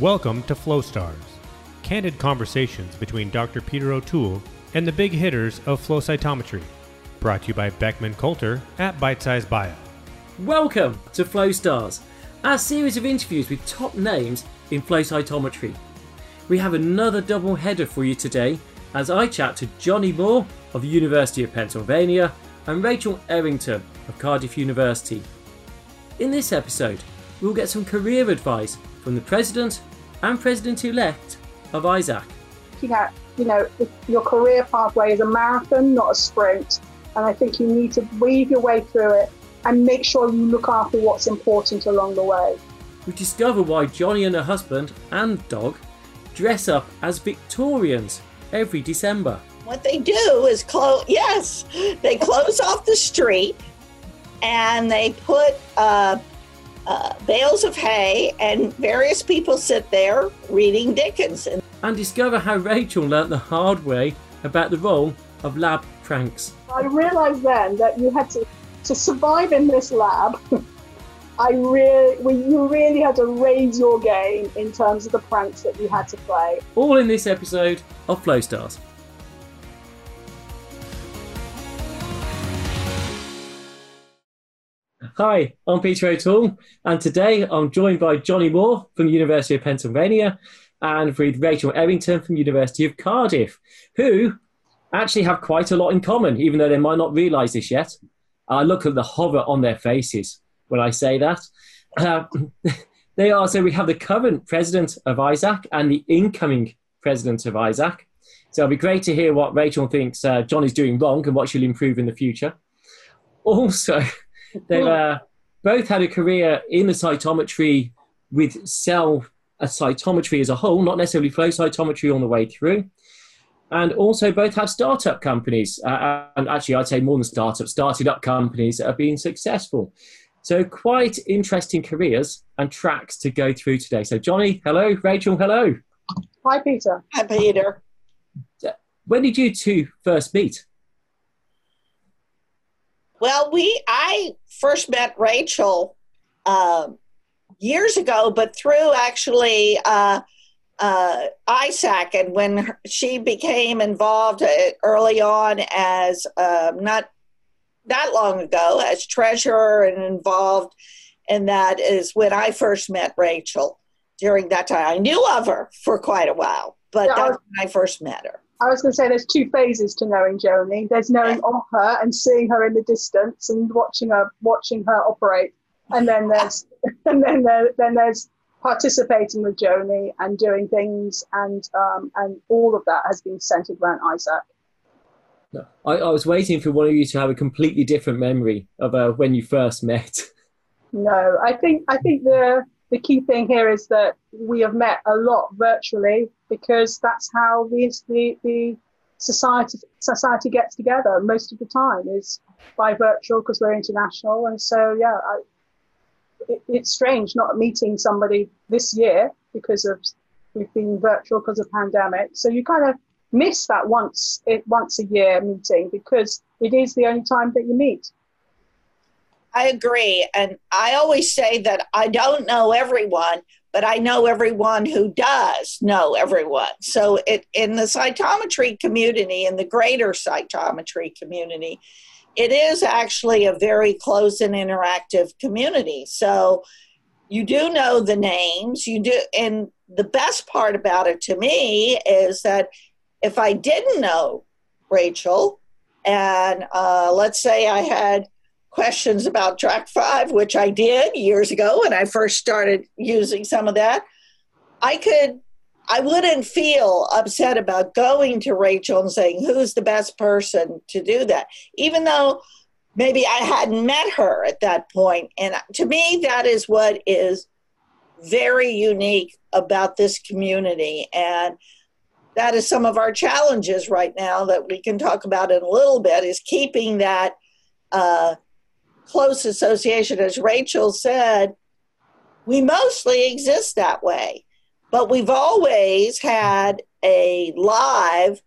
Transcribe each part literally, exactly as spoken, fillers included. Welcome to Flow Stars, candid conversations between Doctor Peter O'Toole and the big hitters of flow cytometry, brought to you by Beckman Coulter at Bite Size Bio. Welcome to Flow Stars, our series of interviews with top names in flow cytometry. We have another double header for you today as I chat to Johnny Moore of the University of Pennsylvania and Rachel Errington of Cardiff University. In this episode, we'll get some career advice from the president and president-elect of ISAC. You know, you know, your career pathway is a marathon, not a sprint. And I think you need to weave your way through it and make sure you look after what's important along the way. We discover why Johnny and her husband and dog dress up as Victorians every December. What they do is close, yes, they close off the street and they put uh, uh, bales of hay, and various people sit there reading Dickens. And And discover how Rachel learnt the hard way about the role of lab pranks. I realised then that you had to, to survive in this lab, I really, well, you really had to raise your game in terms of the pranks that you had to play. All in this episode of Flow Stars. Hi, I'm Peter O'Toole, and today I'm joined by Johnny Moore from the University of Pennsylvania and with Rachel Errington from University of Cardiff, who actually have quite a lot in common, even though they might not realise this yet. I look at the horror on their faces when I say that. Uh, they are, so we have the current president of ISAC and the incoming president of ISAC. So it'll be great to hear what Rachel thinks uh, John is doing wrong and what she'll improve in the future. Also, they've uh, both had a career in the cytometry with cell A cytometry as a whole, not necessarily flow cytometry on the way through. And also both have startup companies. Uh, and actually, I'd say more than startups, started up companies that have been successful. So quite interesting careers and tracks to go through today. So Johnny, hello. Rachel, hello. Hi, Peter. Hi, Peter. When did you two first meet? Well, we I first met Rachel um, years ago, but through actually uh, uh, ISAC, and when her, she became involved early on as uh, not that long ago as treasurer and involved, and that is when I first met Rachel. During that time, I knew of her for quite a while, but yeah, that's I was, when I first met her. I was going to say there's two phases to knowing Joni. There's knowing yeah. of her and seeing her in the distance and watching her watching her operate. And then there's and then there, then there's participating with Joni and doing things, and um, and all of that has been centered around ISAC. I, I was waiting for one of you to have a completely different memory of uh, when you first met. No, I think I think the the key thing here is that we have met a lot virtually because that's how the the, the society society gets together most of the time is by virtual because we're international, and so yeah. I, It, it's strange not meeting somebody this year because of we've been virtual because of pandemic. So you kind of miss that once it once a year meeting because it is the only time that you meet. I agree, and I always say that I don't know everyone, but I know everyone who does know everyone. So it in the cytometry community, in the greater cytometry community, it is actually a very close and interactive community. So you do know the names, you do, and the best part about it to me is that if I didn't know Rachel, and uh, let's say I had questions about track five, which I did years ago when I first started using some of that, I could, I wouldn't feel upset about going to Rachel and saying, who's the best person to do that? Even though maybe I hadn't met her at that point. And to me, that is what is very unique about this community. And that is some of our challenges right now that we can talk about in a little bit, is keeping that uh, close association. As Rachel said, we mostly exist that way. But we've always had a live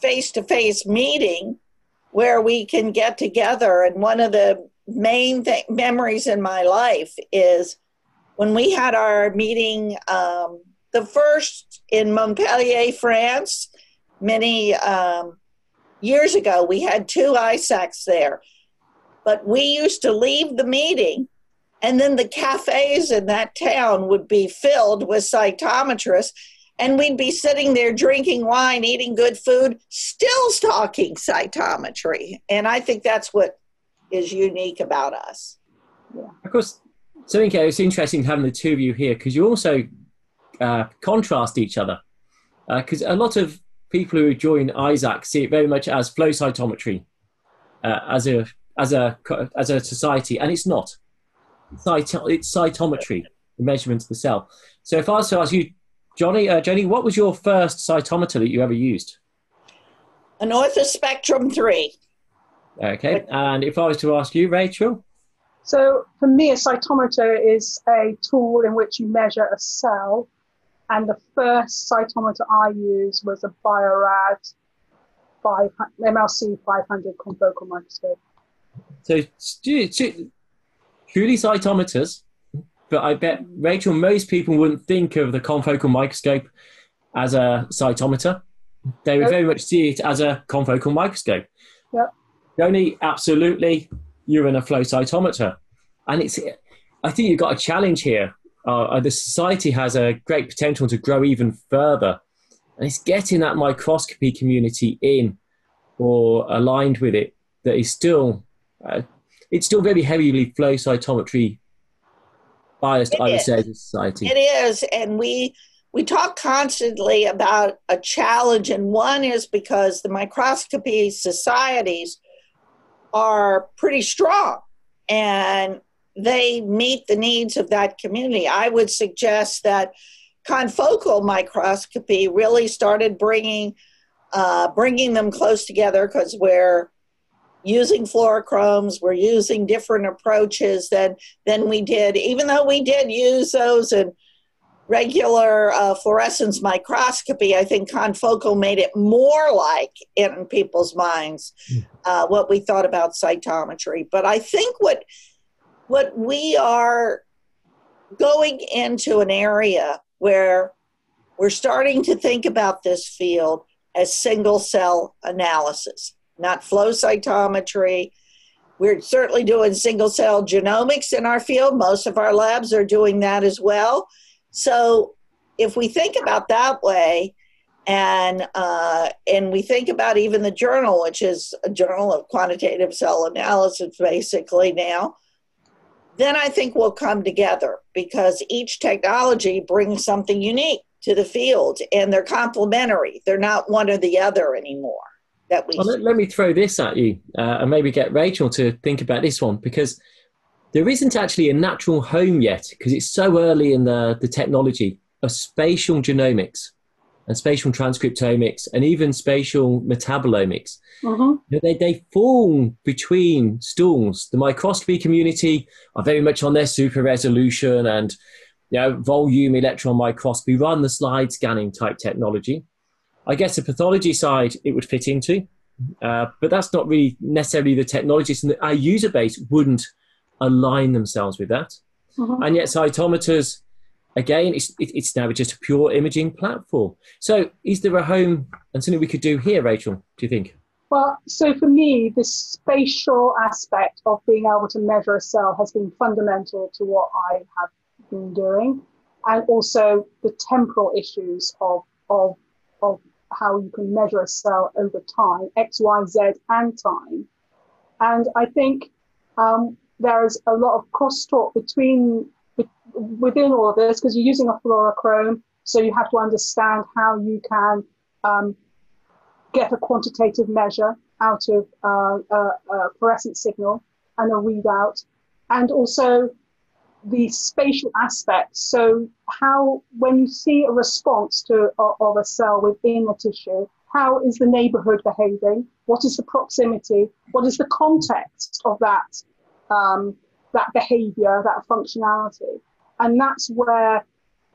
face-to-face meeting where we can get together. And one of the main th- memories in my life is when we had our meeting, um, the first in Montpellier, France, many um, years ago, we had two I SACs there. But we used to leave the meeting, and then the cafes in that town would be filled with cytometrists, and we'd be sitting there drinking wine, eating good food, still talking cytometry. And I think that's what is unique about us. Yeah. Of course, Sonika, it's interesting having the two of you here because you also uh, contrast each other. Because uh, a lot of people who join I SAC see it very much as flow cytometry uh, as a as a as a society, and it's not. Cyto it's cytometry, the measurement of the cell. So if I was to ask you, Johnny, uh, Jenny, what was your first cytometer that you ever used? An Orthospectrum three. Okay, and if I was to ask you, Rachel? So for me, a cytometer is a tool in which you measure a cell, and the first cytometer I used was a Biorad M L C five hundred confocal microscope. So truly cytometers, but I bet, Rachel, most people wouldn't think of the confocal microscope as a cytometer. They would very much see it as a confocal microscope. Yep. Johnny, absolutely, you're in a flow cytometer. And it's, I think you've got a challenge here. Uh, the society has a great potential to grow even further. And it's getting that microscopy community in or aligned with it that is still, uh, it's still very heavily flow cytometry biased, I would say, as a society. It is, and we we talk constantly about a challenge, and one is because the microscopy societies are pretty strong, and they meet the needs of that community. I would suggest that confocal microscopy really started bringing, uh, bringing them close together because we're using fluorochromes, we're using different approaches than, than we did, even though we did use those in regular uh, fluorescence microscopy. I think confocal made it more like, in people's minds, uh, what we thought about cytometry. But I think what, what we are going into an area where we're starting to think about this field as single cell analysis, not flow cytometry. We're certainly doing single cell genomics in our field. Most of our labs are doing that as well. So if we think about that way, and, uh, and we think about even the journal, which is a journal of quantitative cell analysis basically now, then I think we'll come together because each technology brings something unique to the field and they're complementary. They're not one or the other anymore. That we well, let, let me throw this at you uh, and maybe get Rachel to think about this one, because there isn't actually a natural home yet because it's so early in the, the technology of spatial genomics and spatial transcriptomics and even spatial metabolomics. Mm-hmm. You know, they, they fall between stools. The microscopy community are very much on their super resolution and you know, volume electron microscopy, rather than the slide scanning type technology. I guess the pathology side it would fit into, uh, but that's not really necessarily the technologists and our user base wouldn't align themselves with that. Mm-hmm. And yet cytometers, again, it's, it's now just a pure imaging platform. So is there a home and something we could do here, Rachel, do you think? Well, so for me, the spatial aspect of being able to measure a cell has been fundamental to what I have been doing, and also the temporal issues of, of, of how you can measure a cell over time, X, Y, Z, and time. And I think um, there is a lot of crosstalk between within all of this because you're using a fluorochrome, so you have to understand how you can um, get a quantitative measure out of uh, a, a fluorescent signal and a readout, and also the spatial aspect. So how, when you see a response to of a cell within a tissue, how is the neighborhood behaving? What is the proximity? What is the context of that um, that behavior, that functionality? And that's where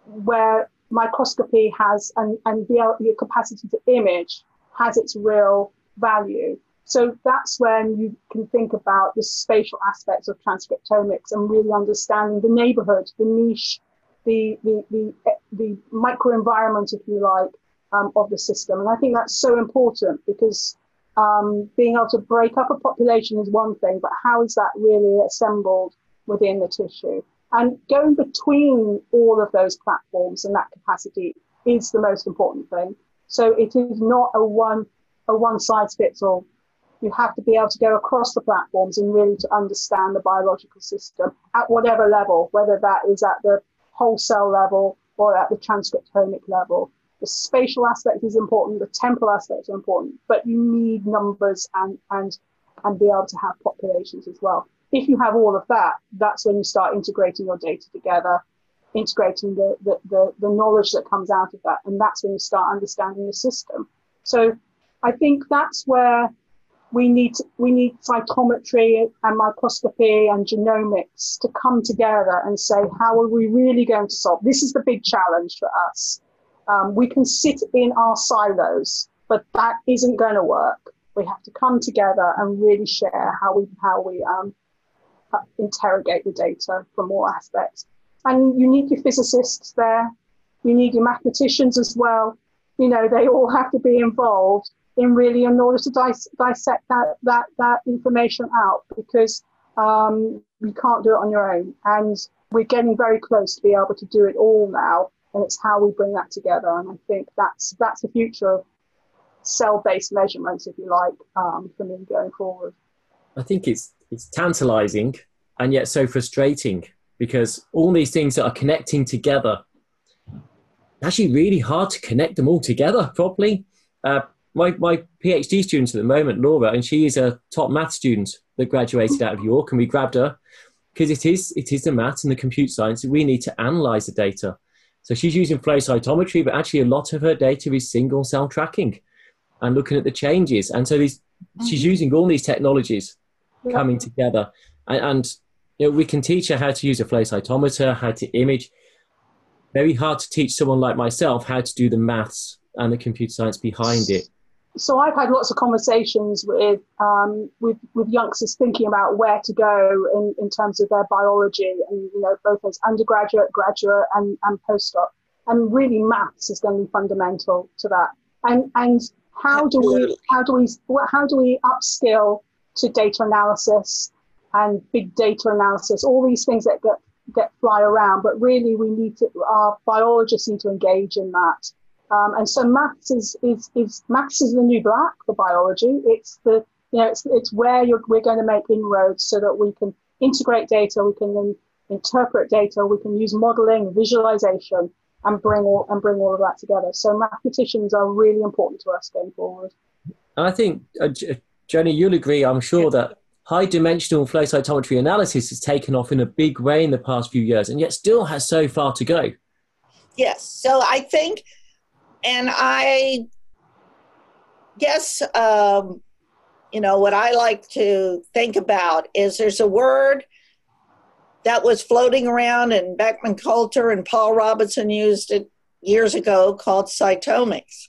where microscopy has and, and the, the capacity to image has its real value. So that's when you can think about the spatial aspects of transcriptomics and really understanding the neighborhood, the niche, the, the, the, the microenvironment, if you like, um, of the system. And I think that's so important because um, being able to break up a population is one thing, but how is that really assembled within the tissue? And going between all of those platforms and that capacity is the most important thing. So it is not a one, a one size fits all. You have to be able to go across the platforms and really to understand the biological system at whatever level, whether that is at the whole cell level or at the transcriptomic level. The spatial aspect is important, the temporal aspect is important, but you need numbers and, and, and be able to have populations as well. If you have all of that, that's when you start integrating your data together, integrating the, the, the, the knowledge that comes out of that. And that's when you start understanding the system. So I think that's where we need, we need cytometry and microscopy and genomics to come together and say, how are we really going to solve? This is the big challenge for us. Um, we can sit in our silos, but that isn't going to work. We have to come together and really share how we, how we, um, Uh, interrogate the data from all aspects. And you need your physicists there, you need your mathematicians as well. You know, they all have to be involved in really in order to dis dissect that, that, that information out, because um, you can't do it on your own. And we're getting very close to be able to do it all now, and it's how we bring that together. And I think that's, that's the future of cell-based measurements, if you like, um, for me going forward. I think it's It's tantalizing and yet so frustrating, because all these things that are connecting together, actually really hard to connect them all together properly. Uh, my, my PhD student at the moment, Laura, and she is a top math student that graduated out of York, and we grabbed her because it is, it is the math and the computer science that we need to analyze the data. So she's using flow cytometry, but actually a lot of her data is single cell tracking and looking at the changes. And so these, she's using all these technologies coming together, and, and you know, we can teach her how to use a flow cytometer, how to image. Very hard to teach someone like myself how to do the maths and the computer science behind it. So I've had lots of conversations with um, with, with youngsters thinking about where to go in, in terms of their biology, and you know, both as undergraduate, graduate, and, and postdoc. And really, maths is going to be fundamental to that. And and how do we how do we how do we upskill to data analysis and big data analysis, all these things that get, get fly around, but really we need to, our biologists need to engage in that. Um, and so maths is, is, is, maths is the new black for biology. It's the, you know, it's, it's where you're, we're going to make inroads so that we can integrate data, we can then interpret data, we can use modeling, visualization, and bring all, and bring all of that together. So mathematicians are really important to us going forward. And I think, uh, Johnny, you'll agree, I'm sure, that high-dimensional flow cytometry analysis has taken off in a big way in the past few years, and yet still has so far to go. Yes, so I think, and I guess, um, you know, what I like to think about is there's a word that was floating around, and Beckman Coulter and Paul Robertson used it years ago, called cytomics.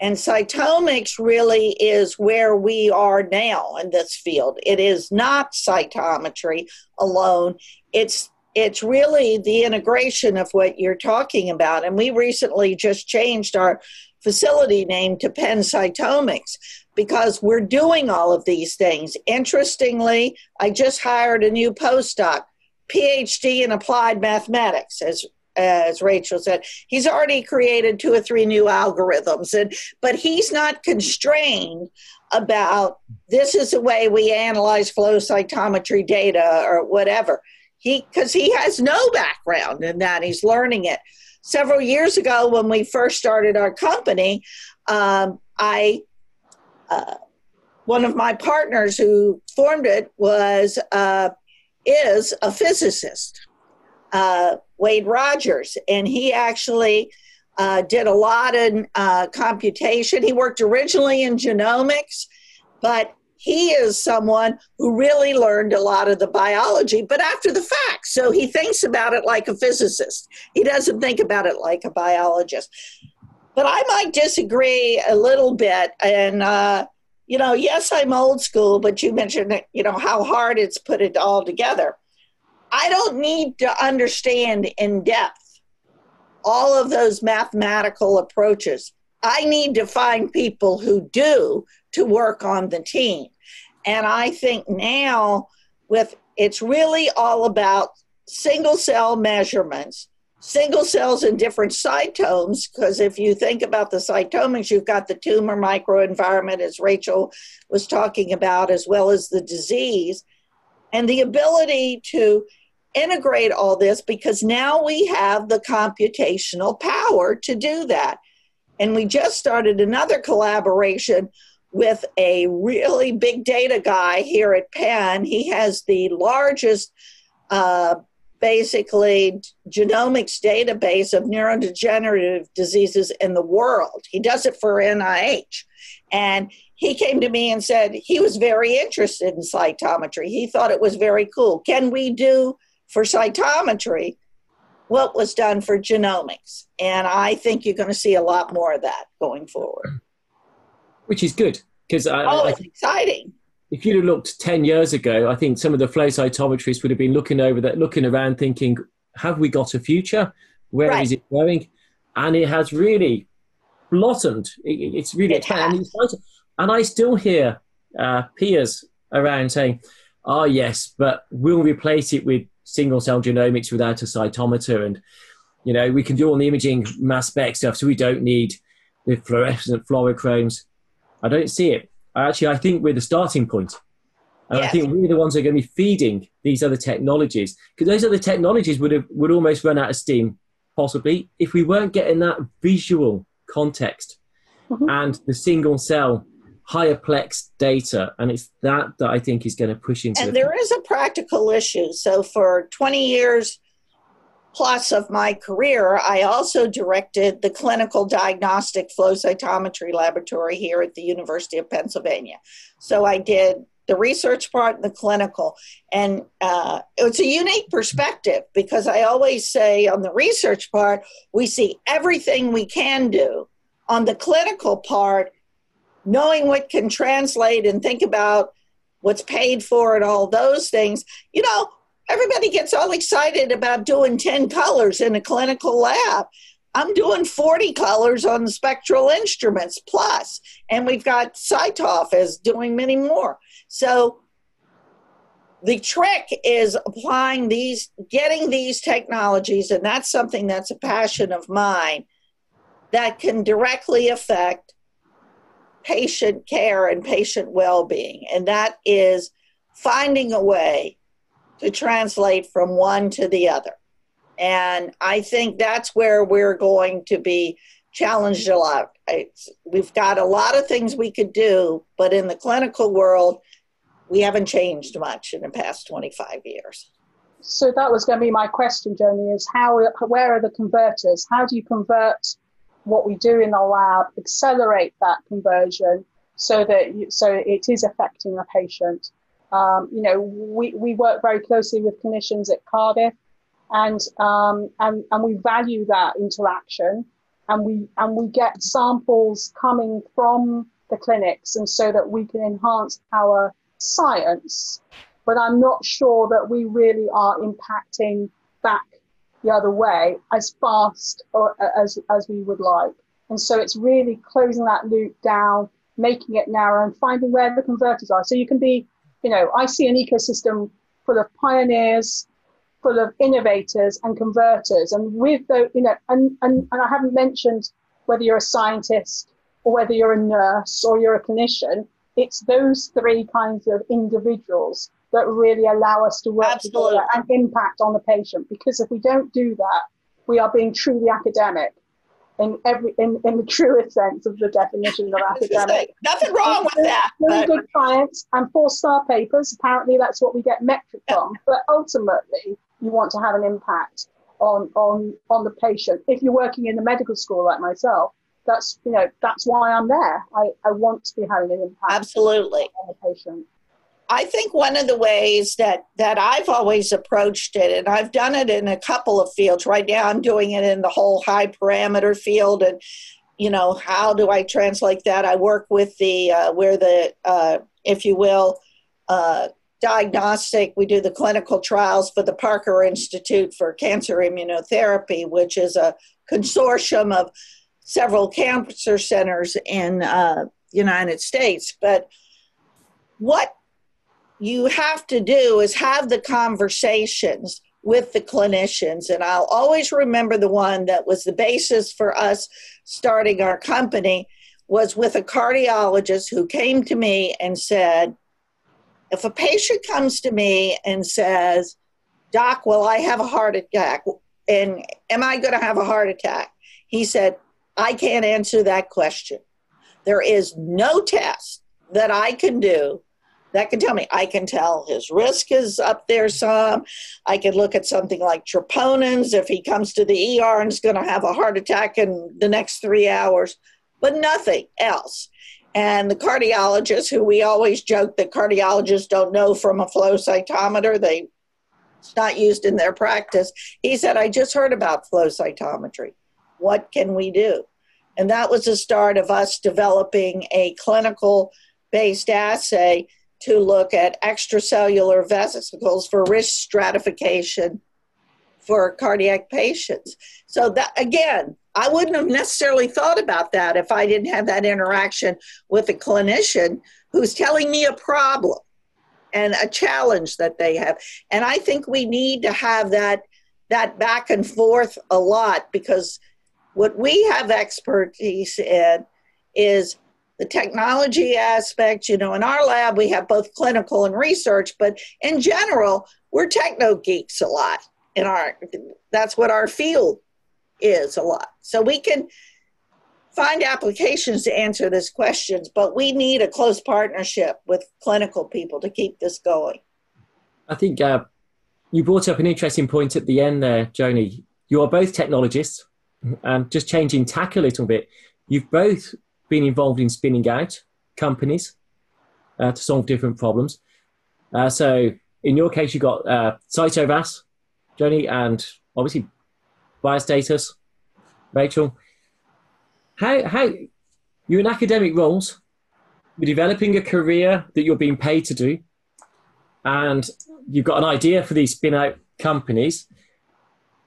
And cytomics really is where we are now in this field. It is not cytometry alone. It's, it's really the integration of what you're talking about. And we recently just changed our facility name to Penn Cytomics, because we're doing all of these things. Interestingly, I just hired a new postdoc, PhD in applied mathematics, as as Rachel said. He's already created two or three new algorithms, and, but he's not constrained about this is the way we analyze flow cytometry data or whatever. He, because he has no background in that, he's learning it. Several years ago when we first started our company, um, I, uh, one of my partners who formed it was, uh, is a physicist. Uh, Wade Rogers, and he actually uh, did a lot in uh, computation. He worked originally in genomics, but he is someone who really learned a lot of the biology, but after the fact. So he thinks about it like a physicist. He doesn't think about it like a biologist. But I might disagree a little bit, and uh, you know, yes, I'm old school, but you mentioned, you know, how hard it's put it all together. I don't need to understand in depth all of those mathematical approaches. I need to find people who do to work on the team. And I think now with it's really all about single cell measurements, single cells in different cytomes, because if you think about the cytomics, you've got the tumor microenvironment, as Rachel was talking about, as well as the disease, and the ability to integrate all this, because now we have the computational power to do that. And we just started another collaboration with a really big data guy here at Penn. He has the largest, uh, basically, genomics database of neurodegenerative diseases in the world. He does it for N I H. And he came to me and said he was very interested in cytometry. He thought it was very cool. Can we do for cytometry what was done for genomics? And I think you're going to see a lot more of that going forward. Which is good, because I, oh, it's I exciting. If you'd have looked ten years ago, I think some of the flow cytometrists would have been looking over that, looking around, thinking, "Have we got a future? Where right. is it going?" And it has really blossomed. It, it's really it has. And I still hear uh, peers around saying, "Oh yes, but we'll replace it with single cell genomics without a cytometer, and you know we can do all the imaging mass spec stuff, so we don't need the fluorescent fluorochromes." I don't see it. Actually, I think we're the starting point. And yes. I think we're the ones that are going to be feeding these other technologies, because those other technologies would have, would almost run out of steam, possibly, if we weren't getting that visual context mm-hmm. and the single cell, higher plex data. And it's that that I think is going to push into. And the there is a practical issue. So for twenty years plus of my career, I also directed the clinical diagnostic flow cytometry laboratory here at the University of Pennsylvania. So I did the research part and the clinical. And uh, it's a unique perspective, because I always say on the research part, we see everything we can do. On the clinical part, knowing what can translate and think about what's paid for and all those things, you know, everybody gets all excited about doing ten colors in a clinical lab. I'm doing forty colors on the spectral instruments plus, and we've got CytoVas doing many more. So the trick is applying these, getting these technologies, and that's something that's a passion of mine, that can directly affect patient care and patient well-being. And that is finding a way to translate from one to the other. And I think that's where we're going to be challenged a lot. It's, we've got a lot of things we could do, but in the clinical world, we haven't changed much in the past twenty-five years. So that was going to be my question, Joni, is how, where are the converters? How do you convert what we do in the lab, accelerate that conversion so that you, so it is affecting the patient? Um, you know, we, we work very closely with clinicians at Cardiff, and, um, and and we value that interaction, and we and we get samples coming from the clinics, and so that we can enhance our science. But I'm not sure that we really are impacting back the other way as fast or as as we would like. And so it's really closing that loop down, making it narrow, and finding where the converters are. So you can be You know, I see an ecosystem full of pioneers, full of innovators and converters. And with the, you know, and, and, and I haven't mentioned whether you're a scientist or whether you're a nurse or you're a clinician. It's those three kinds of individuals that really allow us to work Absolutely. together and impact on the patient. Because if we don't do that, we are being truly academic. In every in, in the truest sense of the definition of academic. Nothing wrong with that. Really good science and four-star papers. Apparently that's what we get metric from. But ultimately you want to have an impact on on on the patient. If you're working in the medical school like myself, that's you know, that's why I'm there. I, I want to be having an impact Absolutely. on the patient. I think one of the ways that, that I've always approached it, and I've done it in a couple of fields. Right now I'm doing it in the whole high parameter field, and you know, how do I translate that? I work with the, uh, where the, uh, if you will, uh, diagnostic, we do the clinical trials for the Parker Institute for Cancer Immunotherapy, which is a consortium of several cancer centers in uh, the United States. But what you have to do is have the conversations with the clinicians. And I'll always remember the one that was the basis for us starting our company was with a cardiologist who came to me and said, if a patient comes to me and says, Doc, will I have a heart attack? And am I going to have a heart attack? He said, I can't answer that question. There is no test that I can do that can tell me. I can tell his risk is up there some. I could look at something like troponins if he comes to the E R and is going to have a heart attack in the next three hours, but nothing else. And the cardiologist, who we always joke that cardiologists don't know from a flow cytometer, they, it's not used in their practice, he said, I just heard about flow cytometry. What can we do? And that was the start of us developing a clinical-based assay to look at extracellular vesicles for risk stratification for cardiac patients. So that, again, I wouldn't have necessarily thought about that if I didn't have that interaction with a clinician who's telling me a problem and a challenge that they have. And I think we need to have that, that back and forth a lot, because what we have expertise in is the technology aspect. You know, in our lab, we have both clinical and research, but in general, we're techno geeks a lot. In our, that's what our field is a lot. So we can find applications to answer these questions, but we need a close partnership with clinical people to keep this going. I think uh, you brought up an interesting point at the end there, Joni. You are both technologists, and just changing tack a little bit, you've both been involved in spinning out companies uh, to solve different problems. Uh, so in your case, you got uh, CytoVas, Joni, and obviously Biostatus, Rachel. How, how you're in academic roles, you're developing a career that you're being paid to do, and you've got an idea for these spin-out companies.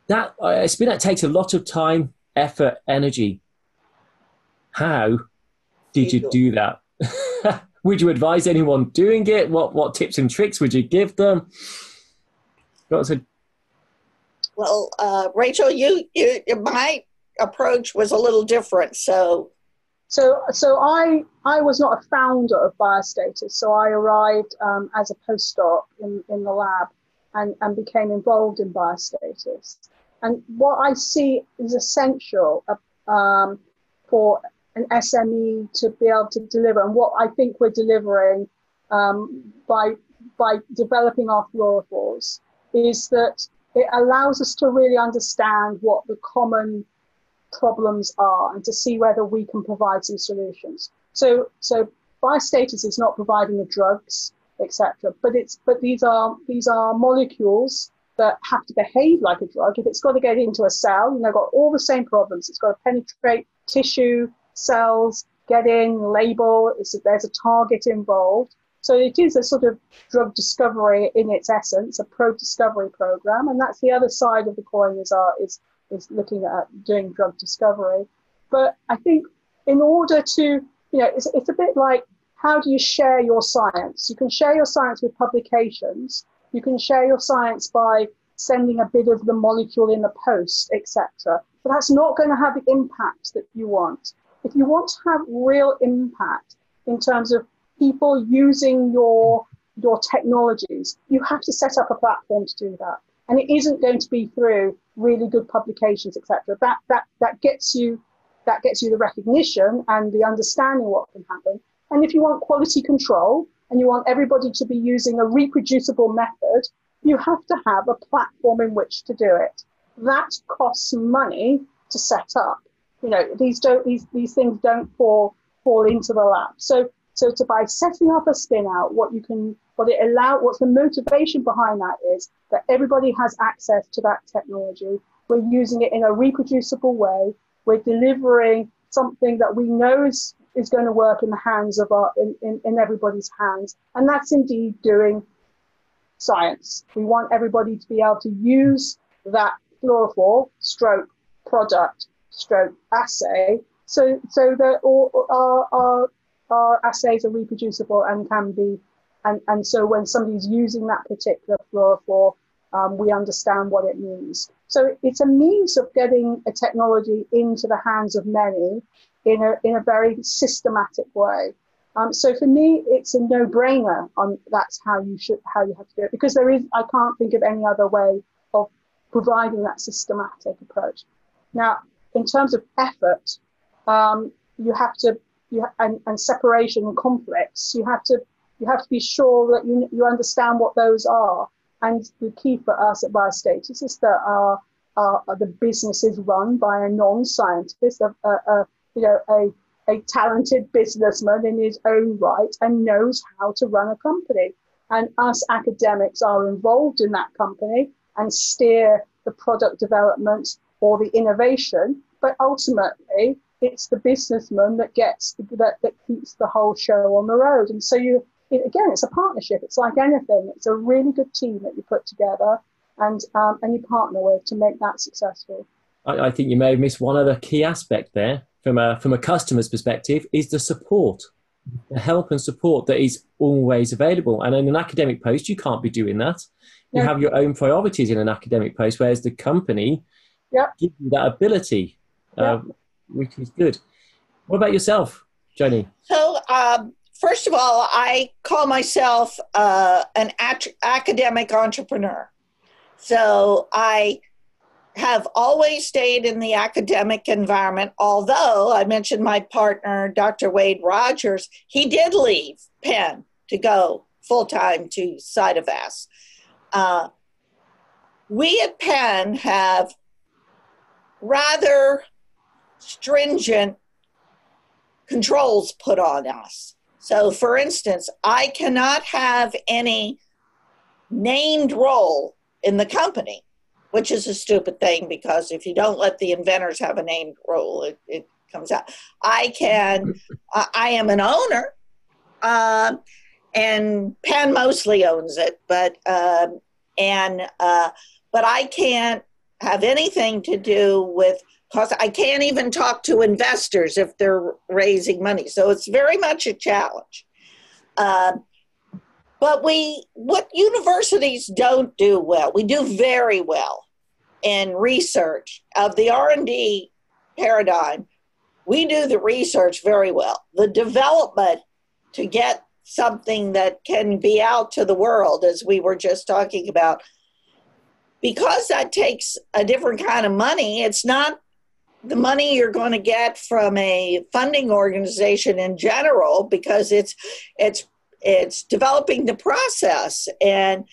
That uh, spin-out takes a lot of time, effort, energy. How did you do that? Would you advise anyone doing it? What what tips and tricks would you give them? Got to Well, uh, Rachel, you, you, my approach was a little different. So, so, so I, I was not a founder of Biostatus. So I arrived um, as a postdoc in, in the lab and, and became involved in Biostatus. And what I see is essential um, for an S M E to be able to deliver, and what I think we're delivering um, by, by developing our fluorophores, is that it allows us to really understand what the common problems are and to see whether we can provide some solutions. So, so Biostatus is not providing the drugs, et cetera, but it's but these are these are molecules that have to behave like a drug. If it's got to get into a cell, you know, got all the same problems. It's got to penetrate tissue, cells, get in, label. It's, there's a target involved. So it is a sort of drug discovery in its essence, a pro-discovery program. And that's the other side of the coin, is, our, is, is looking at doing drug discovery. But I think in order to, you know, it's, it's a bit like, how do you share your science? You can share your science with publications. You can share your science by sending a bit of the molecule in a post, et cetera. But that's not going to have the impact that you want. If you want to have real impact in terms of people using your your technologies, you have to set up a platform to do that, and it isn't going to be through really good publications, et cetera. That that that gets you that gets you the recognition and the understanding what can happen. And if you want quality control and you want everybody to be using a reproducible method, you have to have a platform in which to do it. That costs money to set up. You know, these don't these these things don't fall fall into the lap. So. So to, by setting up a spin out, what you can, what it allow, what's the motivation behind that is that everybody has access to that technology. We're using it in a reproducible way. We're delivering something that we know is, is going to work in the hands of our, in, in, in everybody's hands. And that's indeed doing science. We want everybody to be able to use that fluorophore stroke product stroke assay so so that all our, our our assays are reproducible and can be and and so when somebody's using that particular fluorophore, um, we understand what it means. So it's a means of getting a technology into the hands of many in a in a very systematic way. Um, so for me, it's a no-brainer. On that's how you should how you have to do it, because there is I can't think of any other way of providing that systematic approach. Now, in terms of effort, um, you have to you ha and, and separation and conflicts. You have to you have to be sure that you you understand what those are. And the key for us at Biostatus is that our, our, our the business is run by a non-scientist, a, a, a you know a a talented businessman in his own right and knows how to run a company. And us academics are involved in that company and steer the product development or the innovation, but ultimately it's the businessman that gets, that, that keeps the whole show on the road. And so you, it, again, it's a partnership. It's like anything. It's a really good team that you put together and, um, and you partner with to make that successful. I, I think you may have missed one other key aspect there. From a, from a customer's perspective, is the support, the help and support that is always available. And in an academic post, you can't be doing that. You yeah. have your own priorities in an academic post, whereas the company yeah. gives you that ability, yeah. um, which is good. What about yourself, Johnny? So, um, first of all, I call myself uh, an academic entrepreneur. So I have always stayed in the academic environment, although I mentioned my partner, Doctor Wade Rogers. He did leave Penn to go full-time to CytoVas. Uh, we at Penn have rather stringent controls put on us. So, for instance, I cannot have any named role in the company, which is a stupid thing, because if you don't let the inventors have a named role, it, it comes out. I can, uh, I am an owner, uh, and Penn mostly owns it, but uh, and uh, but I can't have anything to do with, because I can't even talk to investors if they're raising money. So it's very much a challenge. Uh, But we, what universities don't do well, we do very well in research of the R and D paradigm. We do the research very well. The development to get something that can be out to the world, as we were just talking about, because that takes a different kind of money. It's not the money you're going to get from a funding organization in general, because it's, it's, It's developing the process, and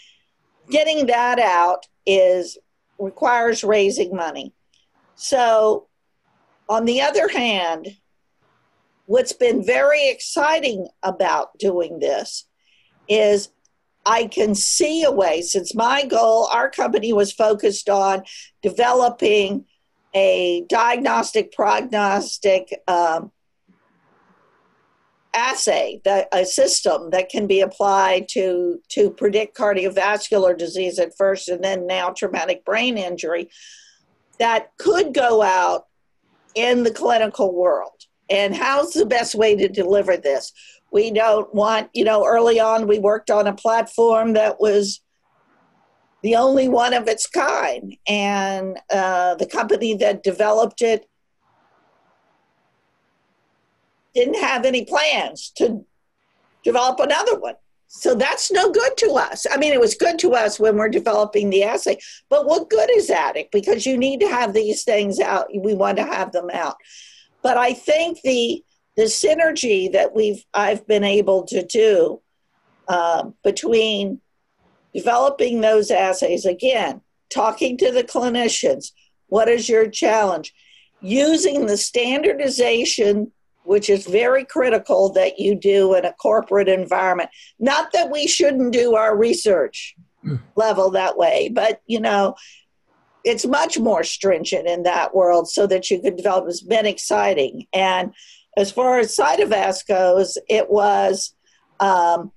getting that out is requires raising money. So on the other hand, what's been very exciting about doing this is I can see a way, since my goal, our company was focused on developing a diagnostic prognostic um, assay, the, a system that can be applied to, to predict cardiovascular disease at first and then now traumatic brain injury, that could go out in the clinical world. And how's the best way to deliver this? We don't want, you know, early on we worked on a platform that was the only one of its kind. And uh, the company that developed it didn't have any plans to develop another one. So that's no good to us. I mean, it was good to us when we're developing the assay, but what good is that? Because you need to have these things out. We want to have them out. But I think the, the synergy that we've, I've been able to do uh, between developing those assays, again, talking to the clinicians, what is your challenge? Using the standardization, which is very critical that you do in a corporate environment. Not that we shouldn't do our research level that way, but, you know, it's much more stringent in that world so that you could develop. It's been exciting. And as far as CytoVas goes, it was, um,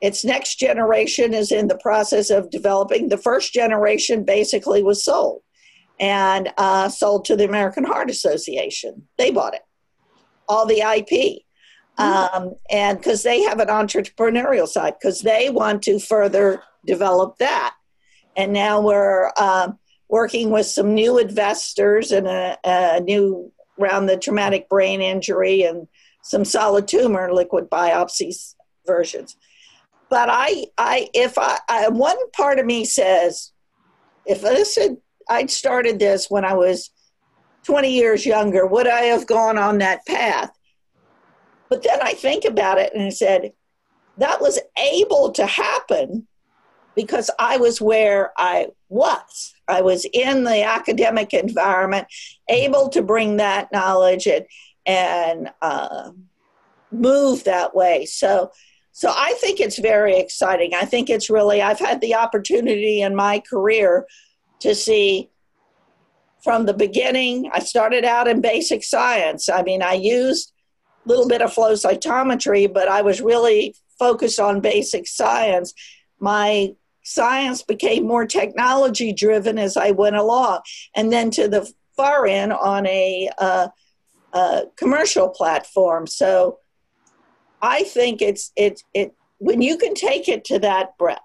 its next generation is in the process of developing. The first generation basically was sold and uh, sold to the American Heart Association. They bought it, all the I P. Um, and because they have an entrepreneurial side, because they want to further develop that. And now we're um, working with some new investors and a, a new around the traumatic brain injury and some solid tumor liquid biopsy versions. But I, I, if I, I, one part of me says, if this had, I'd started this when I was twenty years younger, would I have gone on that path? But then I think about it and I said, that was able to happen because I was where I was. I was in the academic environment, able to bring that knowledge and, and uh, move that way. So, so I think it's very exciting. I think it's really, I've had the opportunity in my career to see from the beginning. I started out in basic science. I mean, I used a little bit of flow cytometry, but I was really focused on basic science. My science became more technology driven as I went along. And then to the far end on a uh, uh, commercial platform. So I think it's, it, it, when you can take it to that breadth,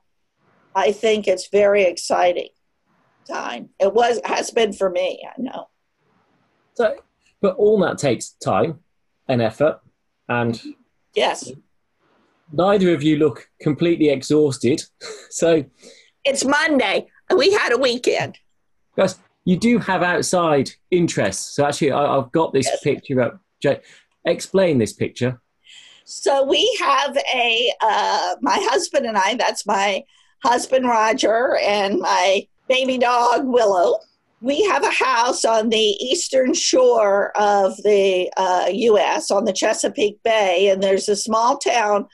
I think it's very exciting time. It was, has been for me, I know. So, but all that takes time and effort, and yes, neither of you look completely exhausted. So it's Monday and we had a weekend. Yes, you do have outside interests. So actually, I, I've got this yes. picture up. Jay, explain this picture. So we have a uh, my husband and I. That's my husband Roger and my baby dog Willow. We have a house on the eastern shore of the uh, U S on the Chesapeake Bay, and there's a small town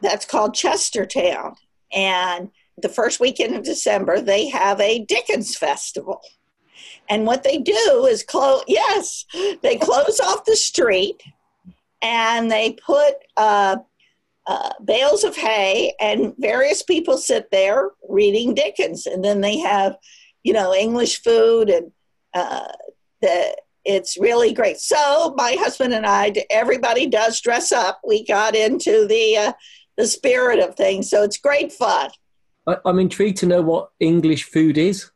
that's called Chestertown. And the first weekend of December, they have a Dickens festival. And what they do is close, yes, they close off the street and they put uh, uh, bales of hay, and various people sit there reading Dickens, and then they have, you know, English food, and uh, the, it's really great. So my husband and I, everybody does dress up. We got into the uh, the spirit of things, so it's great fun. I, I'm intrigued to know what English food is.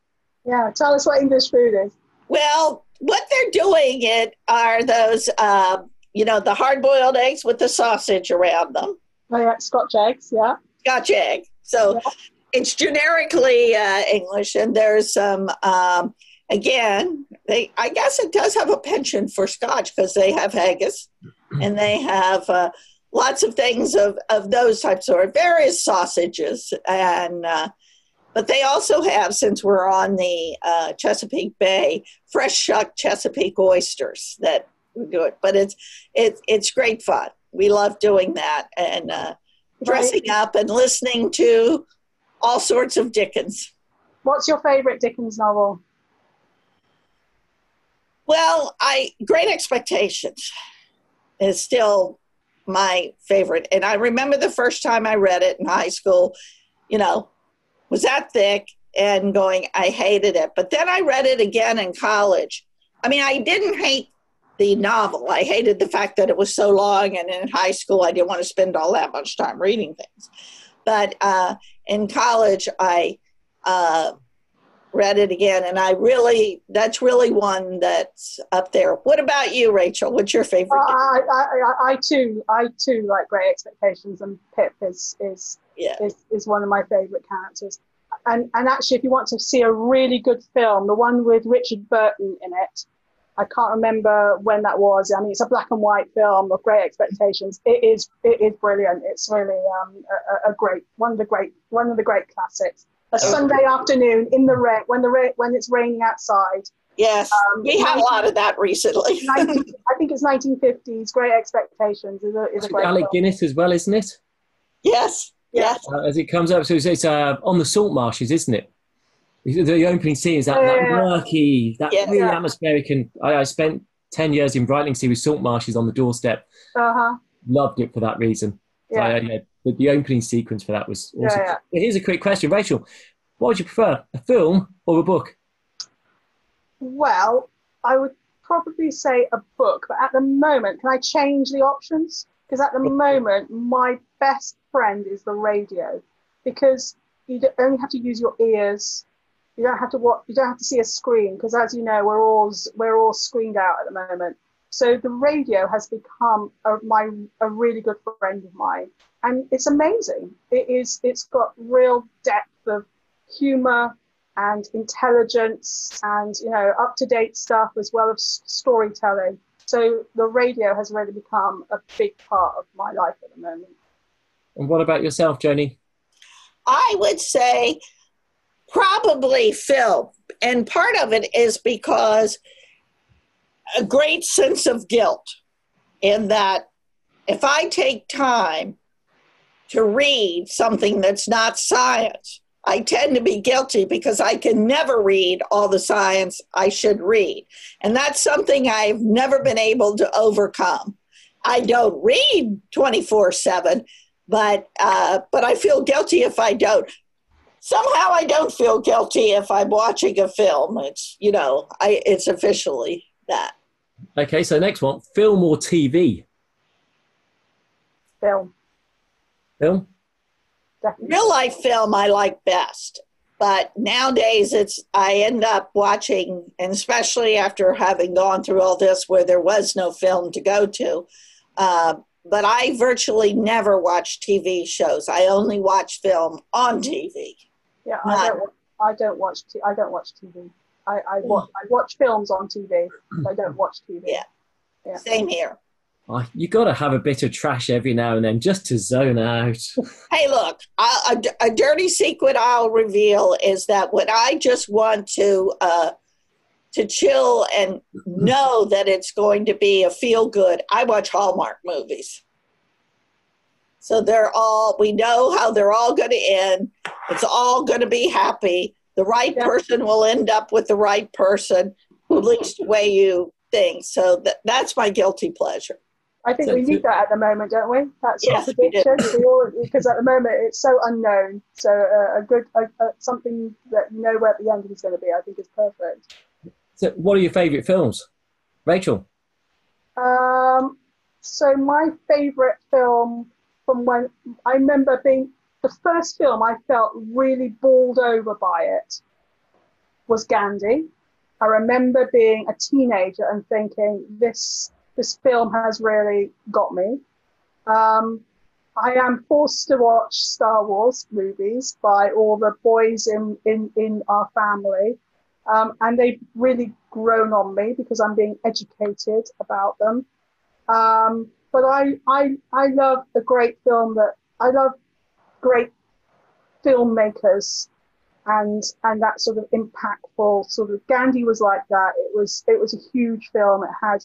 Yeah, tell us what English food is. Well, what they're doing it are those, uh, you know, the hard-boiled eggs with the sausage around them. Oh, yeah, Scotch eggs, yeah. Scotch egg, so... Yeah. It's generically uh, English, and there's some, um, again, they, I guess it does have a penchant for Scotch because they have haggis, and they have uh, lots of things of, of those types, or various sausages. And uh, but they also have, since we're on the uh, Chesapeake Bay, fresh shucked Chesapeake oysters that do it. But it's, it, it's great fun. We love doing that and uh, dressing right. up and listening to all sorts of Dickens. What's your favorite Dickens novel? Well, I Great Expectations is still my favorite. And I remember the first time I read it in high school, you know, was that thick and going, I hated it. But then I read it again in college. I mean, I didn't hate the novel. I hated the fact that it was so long. And in high school, I didn't want to spend all that much time reading things. But uh, in college, I uh, read it again, and I really, that's really one that's up there. What about you, Rachel? What's your favorite? Uh, I, I, I, I, too, I too like Great Expectations, and Pip is is, yeah. is is one of my favorite characters. And and actually, if you want to see a really good film, the one with Richard Burton in it, I can't remember when that was. I mean, it's a black and white film of Great Expectations. It is, it is brilliant. It's really um, a, a great, one of the great, one of the great classics. A Sunday afternoon in the rain, when the rain, when it's raining outside. Yes, um, we had a lot of that recently. nineteen I think it's nineteen fifties. Great Expectations is a, is a great. Alec film. Guinness as well, isn't it? Yes, yes. Uh, as it comes up, so it's, it's uh, on the salt marshes, isn't it? The opening scene is that, yeah. that murky, that yeah. really atmospheric. And I, I spent ten years in Brightlingsea with salt marshes on the doorstep. Uh-huh. Loved it for that reason. Yeah. I, yeah, but the opening sequence for that was awesome. Yeah, yeah. Here's a quick question, Rachel. What would you prefer, a film or a book? Well, I would probably say a book, but at the moment, can I change the options? Because at the moment, my best friend is the radio, because you only have to use your ears. You don't have to watch, you don't have to see a screen, because as you know, we're all we're all screened out at the moment. So the radio has become a, my a really good friend of mine, and it's amazing. It is. It's got real depth of humour and intelligence, and you know, up to date stuff as well as storytelling. So the radio has really become a big part of my life at the moment. And what about yourself, Joni? I would say probably film, and part of it is because a great sense of guilt, in that if I take time to read something that's not science, I tend to be guilty because I can never read all the science I should read. And that's something I've never been able to overcome. I don't read twenty-four seven, but uh, but I feel guilty if I don't. Somehow I don't feel guilty if I'm watching a film. It's, you know, I, it's officially that. Okay, so next one, film or T V? Film. Film? Definitely. Real life film I like best, but nowadays it's I end up watching, and especially after having gone through all this where there was no film to go to, uh, but I virtually never watch T V shows. I only watch film on T V. Yeah, Not, I, don't, I don't watch. I don't watch T V. I, I watch. I watch films on T V. But I don't watch T V. Yeah, yeah. Same here. Oh, you got to have a bit of trash every now and then just to zone out. Hey, look, I, a, a dirty secret I'll reveal is that when I just want to uh, to chill and know that it's going to be a feel good, I watch Hallmark movies. So they're all, we know how they're all going to end. It's all going to be happy. The right yeah. person will end up with the right person, who leads the way you think. So th- that's my guilty pleasure. I think so, we need that at the moment, don't we? That's yes, addiction, because at the moment it's so unknown. So uh, a good uh, uh, something that you know where the end is going to be, I think, is perfect. So, what are your favourite films, Rachel? Um, so my favourite film from when I remember being the first film I felt really bowled over by it was Gandhi. I remember being a teenager and thinking this. This film has really got me. Um, I am forced to watch Star Wars movies by all the boys in, in, in our family. Um, and they've really grown on me because I'm being educated about them. Um, but I, I, I love a great film that I love great filmmakers and, and that sort of impactful sort of Gandhi was like that. It was, it was a huge film. It had,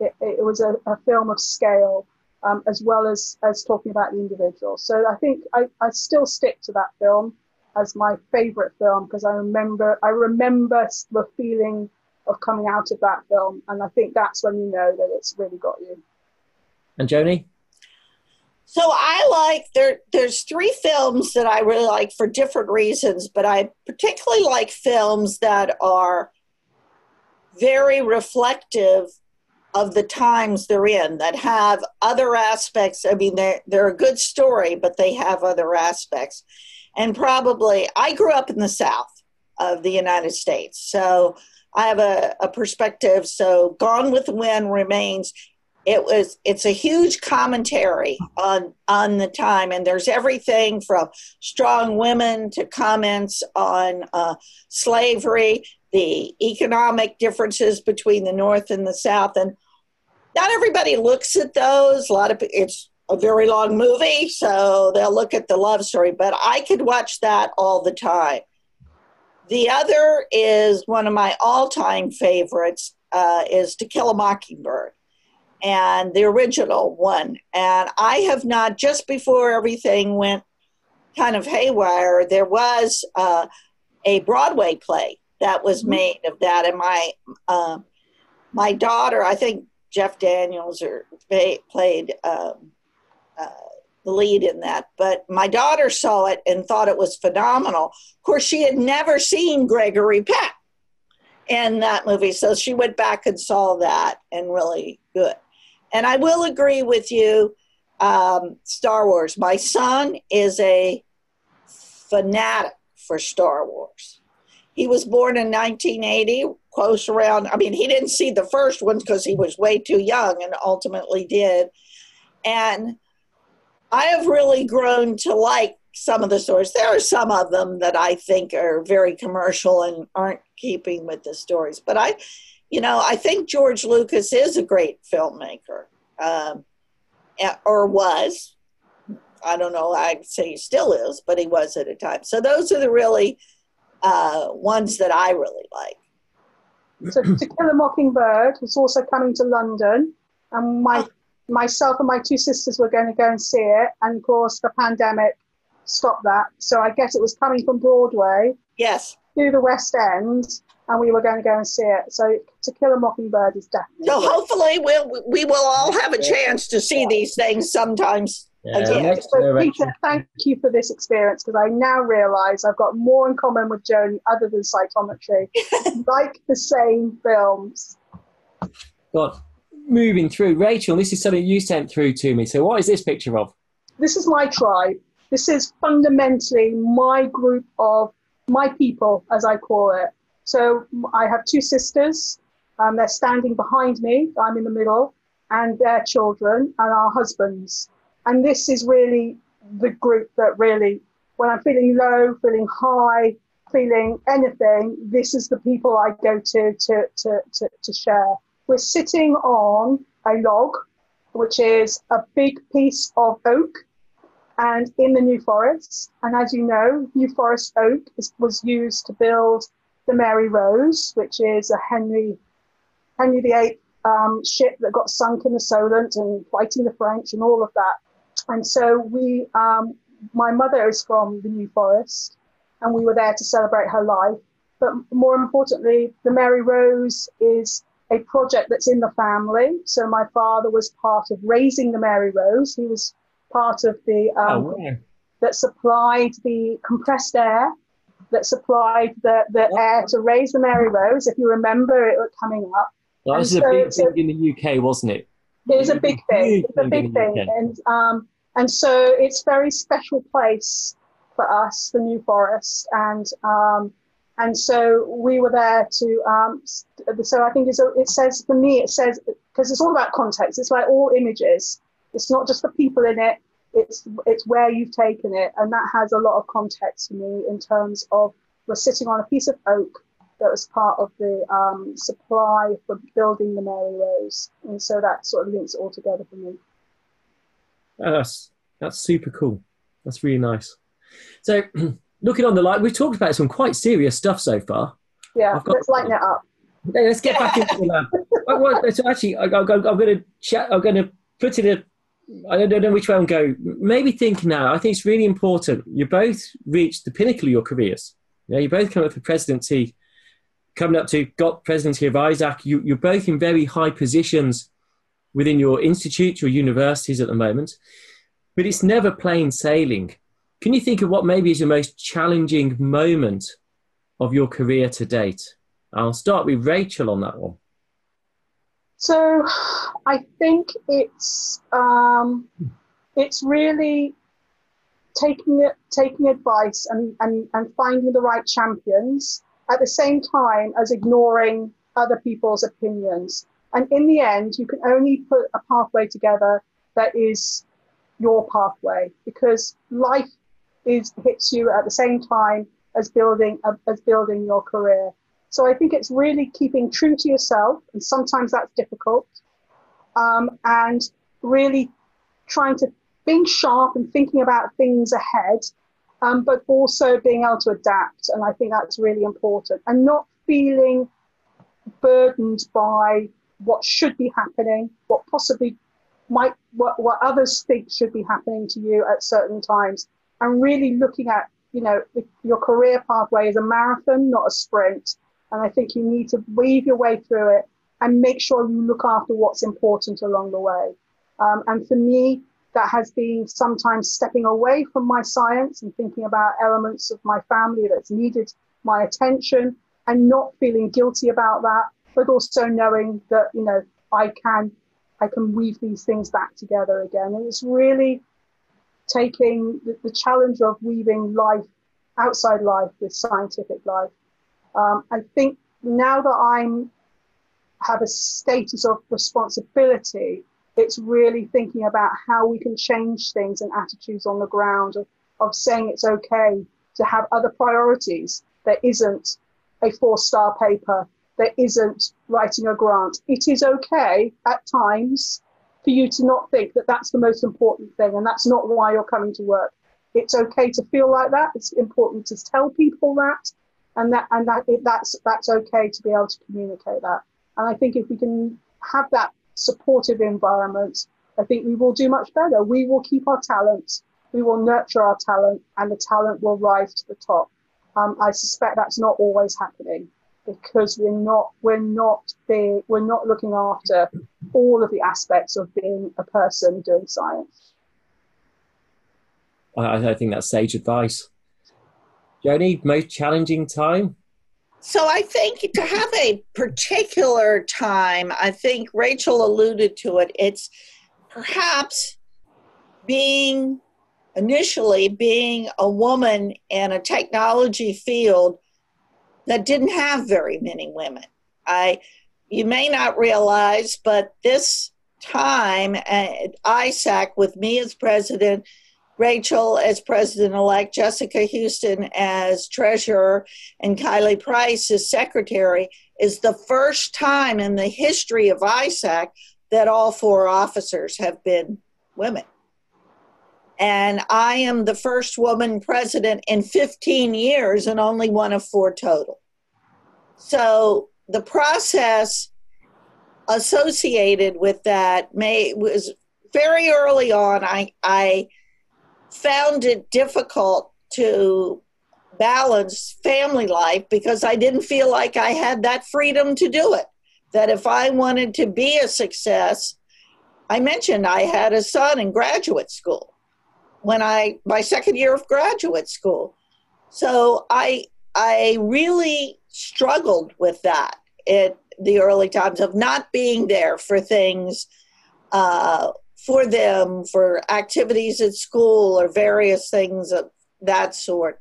It, it was a, a film of scale, um, as well as, as talking about the individual. So I think I, I still stick to that film as my favourite film, because I remember I remember the feeling of coming out of that film, and I think that's when you know that it's really got you. And Joni? So I like, there. there's three films that I really like for different reasons, but I particularly like films that are very reflective of the times they're in, that have other aspects. I mean, they're, they're a good story, but they have other aspects. And probably, I grew up in the South of the United States, so I have a, a perspective. So Gone with the Wind remains, it was, it's a huge commentary on, on the time. And there's everything from strong women to comments on uh, slavery, the economic differences between the North and the South. And not everybody looks at those. A lot of it's a very long movie, so they'll look at the love story, but I could watch that all the time. The other is one of my all-time favorites, uh, is To Kill a Mockingbird, and the original one. And I have not, just before everything went kind of haywire, there was uh, a Broadway play that was made of that. And my uh, my daughter, I think Jeff Daniels or played um, uh, the lead in that. But my daughter saw it and thought it was phenomenal. Of course, she had never seen Gregory Peck in that movie. So she went back and saw that and really good. And I will agree with you, um, Star Wars. My son is a fanatic for Star Wars. He was born in nineteen eighty, close around. I mean, he didn't see the first one because he was way too young and ultimately did. And I have really grown to like some of the stories. There are some of them that I think are very commercial and aren't keeping with the stories. But I, you know, I think George Lucas is a great filmmaker, um, or was. I don't know, I'd say he still is, but he was at a time. So those are the really uh, ones that I really like. So To Kill a Mockingbird is also coming to London. And my, myself and my two sisters were going to go and see it. And of course, the pandemic stopped that. So I guess it was coming from Broadway. Yes. Through the West End. And we were going to go and see it. So To Kill a Mockingbird is definitely... So hopefully we'll, we will all have a chance to see these things sometimes. Yeah, so Peter, thank you for this experience, because I now realise I've got more in common with Joni other than cytometry. Like the same films. God, moving through. Rachel, this is something you sent through to me. So what is this picture of? This is my tribe. This is fundamentally my group of, my people, as I call it. So I have two sisters. Um, they're standing behind me. I'm in the middle. And their children and our husbands. And this is really the group that really, when I'm feeling low, feeling high, feeling anything, this is the people I go to to, to, to, to share. We're sitting on a log, which is a big piece of oak, and in the New Forest. And as you know, New Forest oak is, was used to build the Mary Rose, which is a Henry, Henry the eighth um, ship that got sunk in the Solent and fighting the French and all of that. And so we, um, my mother is from the New Forest, and we were there to celebrate her life. But more importantly, the Mary Rose is a project that's in the family. So my father was part of raising the Mary Rose. He was part of the, um, oh, wow. that supplied the compressed air, that supplied the, the wow. air to raise the Mary Rose. If you remember, it was coming up. Well, that was so, a big thing so, in the U K, wasn't it? It's a big thing. It's a big thing. And, um, and so it's a very special place for us, the New Forest. And, um, and so we were there to, um, so I think it's a, it says, for me, it says, because it's all about context. It's like all images. It's not just the people in it. It's, it's where you've taken it. And that has a lot of context for me in terms of we're sitting on a piece of oak that was part of the um, supply for building the Mary Rose. And so that sort of links it all together for me. Oh, that's, that's super cool. That's really nice. So looking on the light, we've talked about some quite serious stuff so far. Yeah, got, let's lighten it up. Let's get back into the lab. Well, so actually, I, I, I'm going to chat, I'm going to put in a, I don't know which way I'm going. Maybe think now. I think it's really important. You both reached the pinnacle of your careers. You know, you both come up for presidency coming up to got presidency of I S A C, you, you're both in very high positions within your institutes, your universities at the moment, but it's never plain sailing. Can you think of what maybe is your most challenging moment of your career to date? I'll start with Rachel on that one. So I think it's, um, it's really taking, taking advice and, and, and finding the right champions at the same time as ignoring other people's opinions. And in the end, you can only put a pathway together that is your pathway, because life is hits you at the same time as building uh, as building your career. So I think it's really keeping true to yourself, and sometimes that's difficult, um, and really trying to being sharp and thinking about things ahead, Um, but also being able to adapt, and I think that's really important, and not feeling burdened by what should be happening, what possibly might, what, what others think should be happening to you at certain times, and really looking at you know, the, your career pathway is a marathon, not a sprint. And I think you need to weave your way through it and make sure you look after what's important along the way. Um, and for me, that has been sometimes stepping away from my science and thinking about elements of my family that's needed my attention and not feeling guilty about that, but also knowing that, you know, I can, I can weave these things back together again. And it's really taking the, the challenge of weaving life, outside life, with scientific life. Um, I think now that I'm have a status of responsibility, it's really thinking about how we can change things and attitudes on the ground of, of saying it's okay to have other priorities. There isn't a four-star paper. There isn't writing a grant. It is okay at times for you to not think that that's the most important thing and that's not why you're coming to work. It's okay to feel like that. It's important to tell people that, and that and that it, that's that's okay to be able to communicate that. And I think if we can have that supportive environment, I think we will do much better. We will keep our talent, we will nurture our talent, and the talent will rise to the top. Um, I suspect that's not always happening because we're not we're not being, we're not looking after all of the aspects of being a person doing science. I, I think that's sage advice. Joni, most challenging time? So I think to have a particular time, I think Rachel alluded to it, it's perhaps being, initially being a woman in a technology field that didn't have very many women. I, you may not realize, but this time at I S A C with me as president, Rachel as president-elect, Jessica Houston as treasurer, and Kylie Price as secretary, is the first time in the history of I S A C that all four officers have been women. And I am the first woman president in fifteen years and only one of four total. So the process associated with that may was very early on. I, I found it difficult to balance family life because I didn't feel like I had that freedom to do it. That if I wanted to be a success, I mentioned I had a son in graduate school when I, my second year of graduate school. So I, I really struggled with that at the early times of not being there for things, uh, for them, for activities at school or various things of that sort.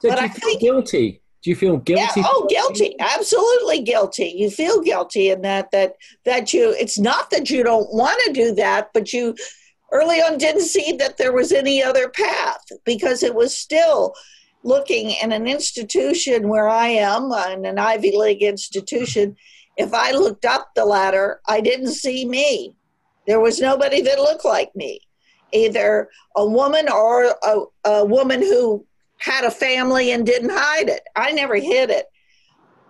So but do you I feel think, guilty? Do you feel guilty? Yeah, oh, guilty. Absolutely guilty. You feel guilty in that, that, that you, it's not that you don't want to do that, but you early on didn't see that there was any other path because it was still looking in an institution where I am, in an Ivy League institution. If I looked up the ladder, I didn't see me. There was nobody that looked like me, either a woman or a, a woman who had a family and didn't hide it. I never hid it.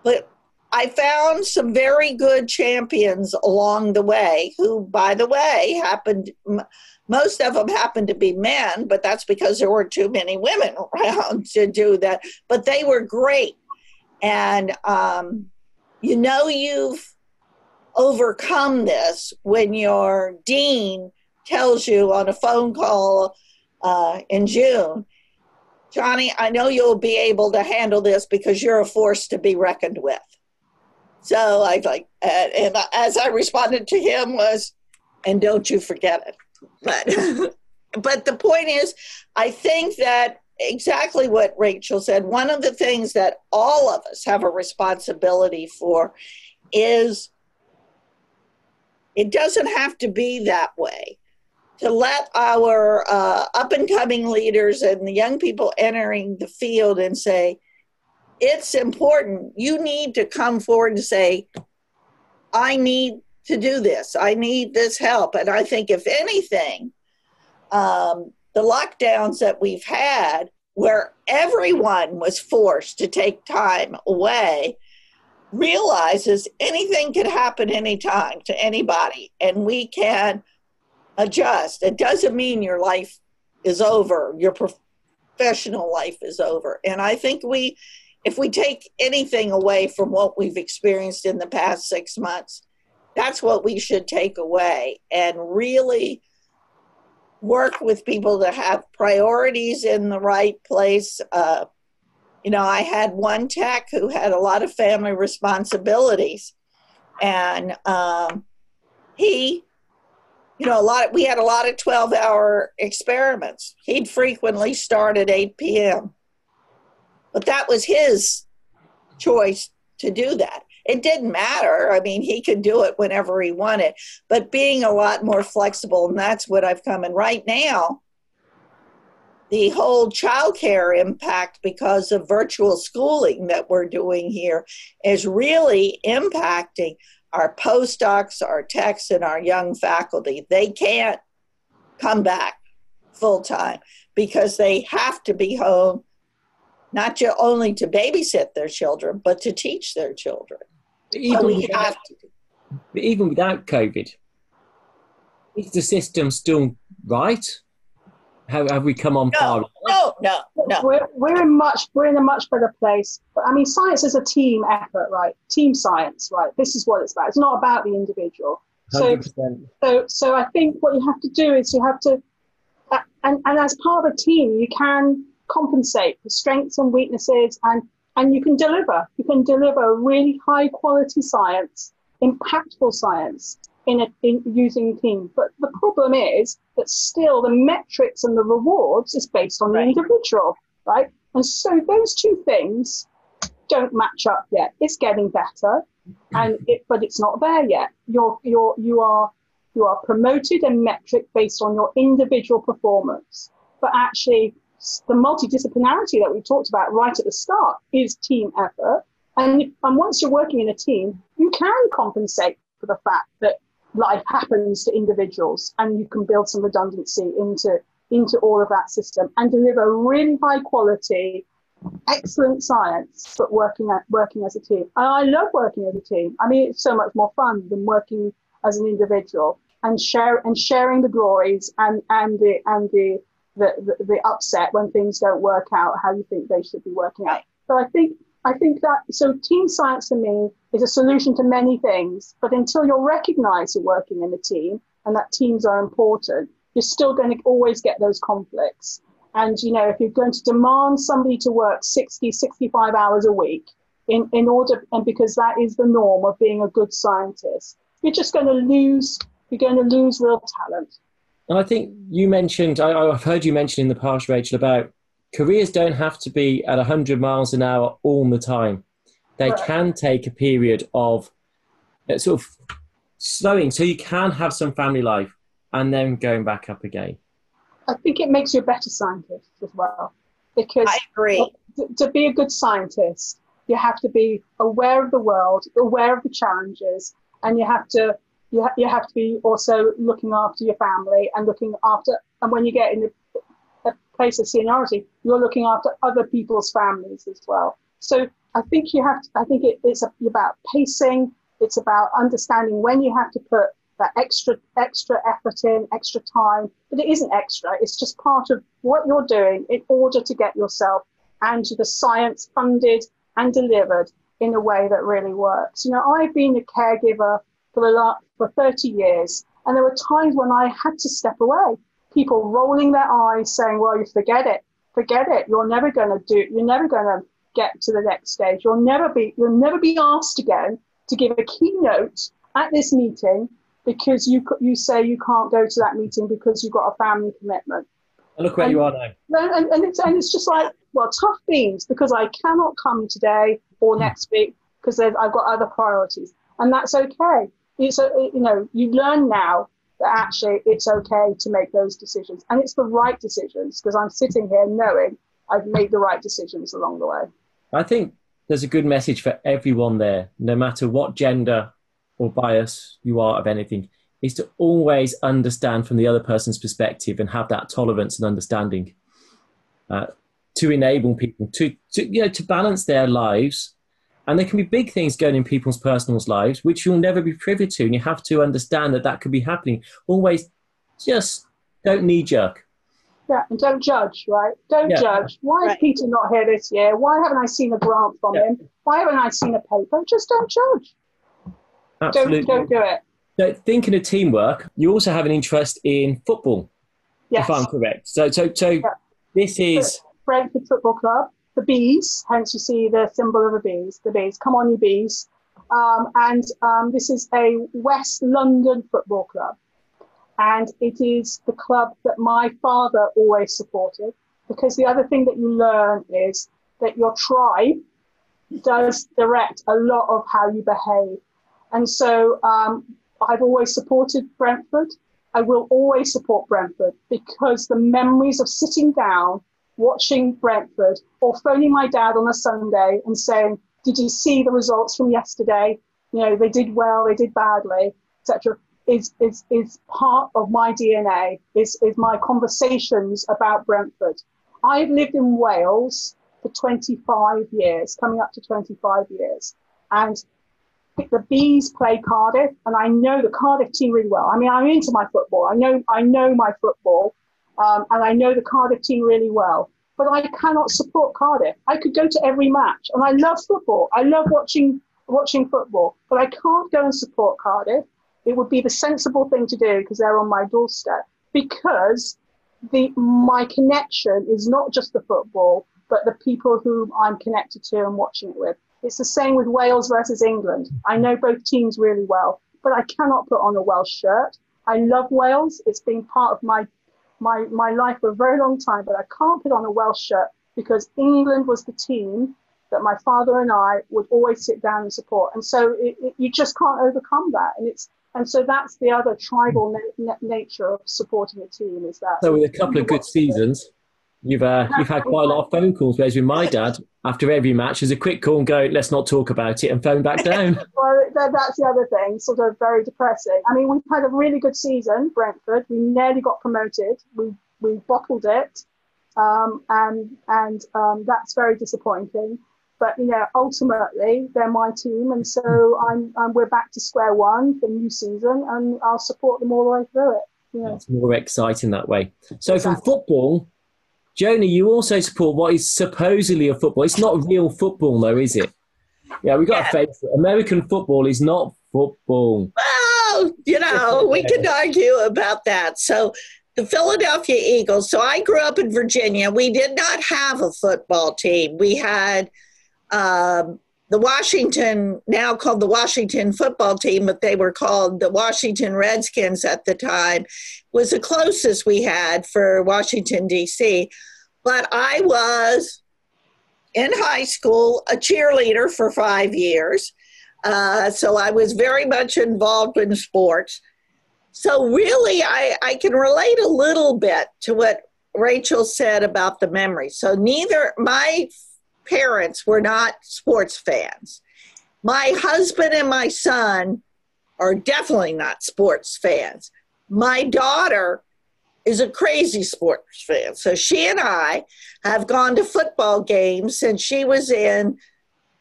But I found some very good champions along the way who, by the way, happened, most of them happened to be men, but that's because there were too many women around to do that. But they were great. And um, you know you've overcome this when your dean tells you on a phone call uh, in June, Johnny, I know you'll be able to handle this because you're a force to be reckoned with. So I like, uh, and as I responded to him was, and don't you forget it. But, but the point is, I think that exactly what Rachel said, one of the things that all of us have a responsibility for is it doesn't have to be that way. To let our uh, up-and-coming leaders and the young people entering the field and say, it's important. You need to come forward and say, I need to do this. I need this help. And I think if anything, um, the lockdowns that we've had where everyone was forced to take time away realizes anything could happen anytime to anybody, and we can adjust. It doesn't mean your life is over, your professional life is over. And I think we, if we take anything away from what we've experienced in the past six months, that's what we should take away, and really work with people that have priorities in the right place. Uh, you know, I had one tech who had a lot of family responsibilities, and um, he, you know, a lot of, we had a lot of twelve hour experiments. He'd frequently start at eight p m But that was his choice to do that. It didn't matter. I mean, he could do it whenever he wanted, but being a lot more flexible, and that's what I've come in right now. The whole childcare impact because of virtual schooling that we're doing here is really impacting our postdocs, our techs, and our young faculty. They can't come back full time because they have to be home, not to only to babysit their children, but to teach their children. Even, so we without, have to. even without COVID, is the system still right? Have, have we come on no, par? No, no, no. We're, we're, in much, we're in a much better place. But, I mean, science is a team effort, right? Team science, right? This is what it's about. It's not about the individual. So, so, so I think what you have to do is you have to, uh, and, and as part of a team, you can compensate for strengths and weaknesses, and and you can deliver you can deliver really high quality science, impactful science in a in using team. But the problem is that still the metrics and the rewards is based on right. the individual, right? And so those two things don't match up yet. It's getting better, and it but it's not there yet. You're you're you are you are promoted and metric based on your individual performance, but actually the multidisciplinarity that we talked about right at the start is team effort. And, and once you're working in a team, you can compensate for the fact that life happens to individuals, and you can build some redundancy into, into all of that system and deliver really high quality, excellent science, but working, at, working as a team. And I love working as a team. I mean, it's so much more fun than working as an individual, and share and sharing the glories and, and the, and the, The, the, the upset when things don't work out how you think they should be working out. So I think I think that so team science for me is a solution to many things, but until you're recognized you're working in a team and that teams are important, you're still going to always get those conflicts. And you know, if you're going to demand somebody to work sixty, sixty-five hours a week in, in order, and because that is the norm of being a good scientist, you're just going to lose you're going to lose real talent. And I think you mentioned, I, I've heard you mention in the past, Rachel, about careers don't have to be at one hundred miles an hour all the time. They right. can take a period of sort of slowing, so you can have some family life and then going back up again. I think it makes you a better scientist as well. Because I agree. To be a good scientist, you have to be aware of the world, aware of the challenges, and you have to You, ha- you have to be also looking after your family and looking after, and when you get in a, a place of seniority, you're looking after other people's families as well. So I think you have to, I think it, it's a, about pacing. It's about understanding when you have to put that extra, extra effort in, extra time, but it isn't extra. It's just part of what you're doing in order to get yourself and the science funded and delivered in a way that really works. You know, I've been a caregiver for the last, for thirty years. And there were times when I had to step away, people rolling their eyes saying, well, you forget it, forget it. You're never going to do, you're never going to get to the next stage. You'll never be, you'll never be asked again to give a keynote at this meeting because you, you say you can't go to that meeting because you've got a family commitment. And look where and, you are now. And, and, it's, and it's just like, well, tough beans, because I cannot come today or next week because I've got other priorities. And that's okay. It's a, you know, you learn now that actually it's okay to make those decisions, and it's the right decisions, because I'm sitting here knowing I've made the right decisions along the way. I think there's a good message for everyone there, no matter what gender or bias you are of anything, is to always understand from the other person's perspective and have that tolerance and understanding uh, to enable people to, to, you know, to balance their lives. And there can be big things going in people's personal lives, which you'll never be privy to. And you have to understand that that could be happening. Always just don't knee jerk. that and don't judge, right? Don't yeah. judge. Why right. is Peter not here this year? Why haven't I seen a grant from yeah. him? Why haven't I seen a paper? Just don't judge. Absolutely. Don't, don't do it. So thinking of teamwork, you also have an interest in football, yes. if I'm correct. So, so, so yeah. this is... Brentford Football Club, the bees, hence you see the symbol of the bees, the bees. Come on, you bees. Um, and um, this is a West London football club. And it is the club that my father always supported, because the other thing that you learn is that your tribe does direct a lot of how you behave. And so um, I've always supported Brentford. I will always support Brentford, because the memories of sitting down, watching Brentford, or phoning my dad on a Sunday and saying, did you see the results from yesterday? You know, they did well, they did badly, et cetera. Is is is part of my D N A. Is is my conversations about Brentford. I've lived in Wales for twenty-five years, coming up to twenty-five years, and the Bees play Cardiff, and I know the Cardiff team really well. I mean, I'm into my football. I know I know my football, um, and I know the Cardiff team really well. But I cannot support Cardiff. I could go to every match, and I love football. I love watching watching football, but I can't go and support Cardiff. It would be the sensible thing to do, because they're on my doorstep, because the my connection is not just the football, but the people whom I'm connected to and watching it with. It's the same with Wales versus England. I know both teams really well, but I cannot put on a Welsh shirt. I love Wales. It's been part of my, my, my life for a very long time, but I can't put on a Welsh shirt, because England was the team that my father and I would always sit down and support. And so it, it, you just can't overcome that. And it's, And so that's the other tribal na nature of supporting a team, is that. So with a couple of good seasons, you've uh, you've had quite a lot of phone calls. Whereas with my dad, after every match, there's a quick call and go, let's not talk about it, and phone back down. Well, that's the other thing, sort of very depressing. I mean, we've had a really good season, Brentford. We nearly got promoted. We we bottled it, um, and and um, that's very disappointing. But you know, ultimately, they're my team, and so I'm, I'm. We're back to square one for the new season, and I'll support them all the way through it. Yeah. Yeah, it's more exciting that way. So, exactly. From football, Joni, you also support what is supposedly a football. It's not real football, though, is it? Yeah, we got to face it. American football is not football. Well, you know, we could argue about that. So. The Philadelphia Eagles. So I grew up in Virginia. We did not have a football team. We had um, the Washington, now called the Washington football team, but they were called the Washington Redskins at the time, was the closest we had for Washington, D C. But I was, in high school, a cheerleader for five years. Uh, so I was very much involved in sports. So really, I, I can relate a little bit to what Rachel said about the memories. So neither, my parents were not sports fans. My husband and my son are definitely not sports fans. My daughter is a crazy sports fan. So she and I have gone to football games since she was in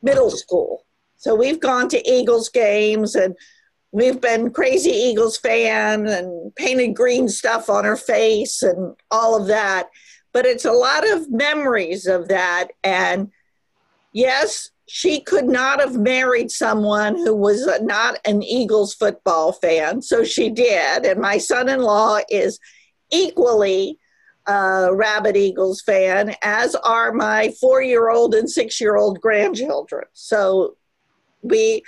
middle school. So we've gone to Eagles games, and we've been crazy Eagles fan and painted green stuff on her face and all of that. But it's a lot of memories of that. And yes, she could not have married someone who was not an Eagles football fan. So she did. And my son-in-law is equally a rabid Eagles fan, as are my four-year-old and six-year-old grandchildren. So we...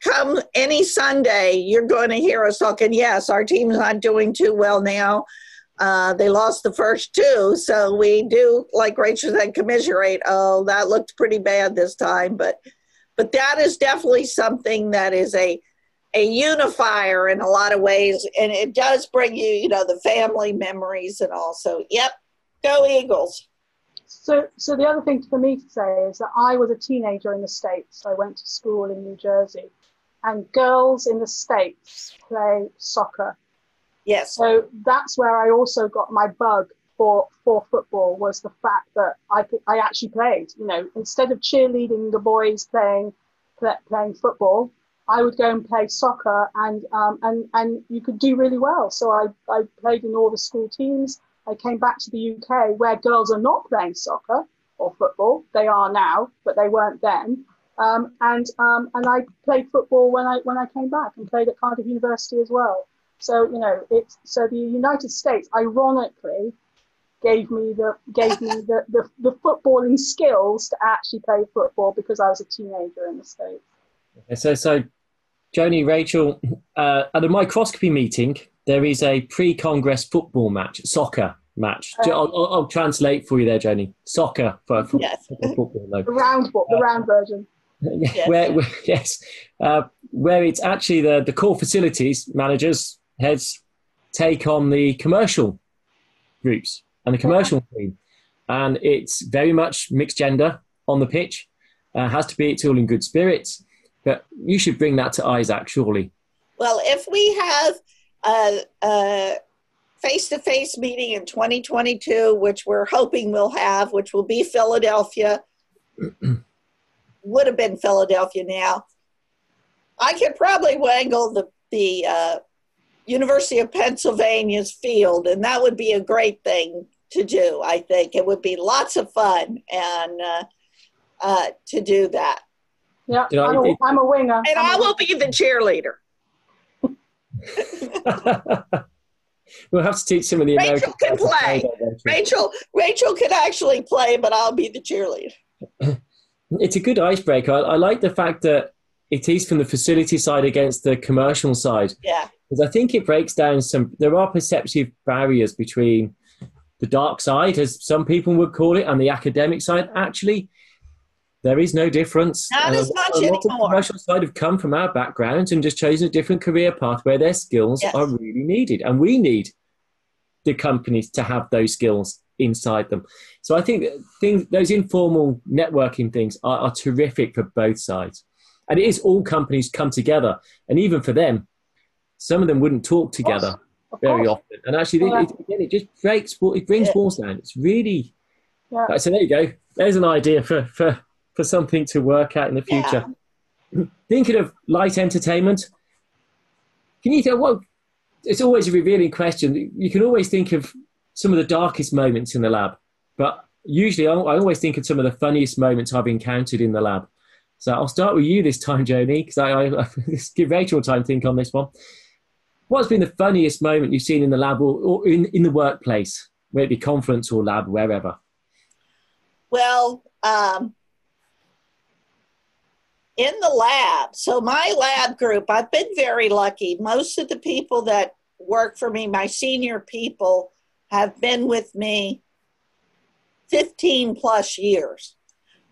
Come any Sunday, you're going to hear us talking, yes, our team's not doing too well now. Uh, they lost the first two, so we do, like Rachel said, commiserate, oh, that looked pretty bad this time. But but that is definitely something that is a, a unifier in a lot of ways, and it does bring you, you know, the family memories and all. So, yep, go Eagles. So, so the other thing for me to say is that I was a teenager in the States. I went to school in New Jersey, and girls in the States play soccer. Yes. So that's where I also got my bug for, for football, was the fact that I, I actually played. You know, instead of cheerleading the boys playing play, playing football, I would go and play soccer, and um and and you could do really well. So I I played in all the school teams. I came back to the U K, where girls are not playing soccer or football. They are now, but they weren't then. Um, and um, and I played football when I when I came back, and played at Cardiff University as well. So you know, it's so the United States, ironically, gave me the gave me the, the the footballing skills to actually play football, because I was a teenager in the States. Okay, so so, Joni, Rachel, uh, at a microscopy meeting, there is a pre-Congress football match, soccer match. Um, I'll, I'll, I'll translate for you there, Joni. Soccer for football. Yes. Football, no. The round, the uh, round version. Yes. Where, where, yes, uh, where it's actually the the core facilities managers heads take on the commercial groups and the commercial team, and it's very much mixed gender on the pitch. Uh, has to be. It's all in good spirits. But you should bring that to ISAC, surely. Well, if we have a, a face-to-face meeting in twenty twenty-two, which we're hoping we'll have, which will be Philadelphia, would have been Philadelphia now, I could probably wangle the, the uh, University of Pennsylvania's field, and that would be a great thing to do, I think. It would be lots of fun and uh, uh, to do that. Yeah, you know, I'm, a, I'm a winger. And I will be the cheerleader. We'll have to teach some of the Americans. Rachel can play. Rachel, Rachel could actually play, but I'll be the cheerleader. It's a good icebreaker. I, I like the fact that it is from the facility side against the commercial side. Yeah. Because I think it breaks down some, there are perceptive barriers between the dark side, as some people would call it, and the academic side. Actually, there is no difference. Not as much anymore. A lot of commercial side have come from our backgrounds and just chosen a different career path where their skills yes. are really needed. And we need the companies to have those skills inside them. So I think things, those informal networking things are, are terrific for both sides. And it is all companies come together. And even for them, some of them wouldn't talk together of course. Of very course. Often. And actually, well, it, again, it just breaks, it brings yeah. walls down. It's really, yeah. right, so there you go. There's an idea for... for for something to work out in the future. Yeah. Thinking of light entertainment, can you tell what, it's always a revealing question. You can always think of some of the darkest moments in the lab, but usually I, I always think of some of the funniest moments I've encountered in the lab. So I'll start with you this time, Joni, because I, I, I give Rachel time to think on this one. What's been the funniest moment you've seen in the lab or, or in, in the workplace, whether it be conference or lab, wherever? Well, um, in the lab, so my lab group, I've been very lucky. Most of the people that work for me, my senior people, have been with me fifteen plus years.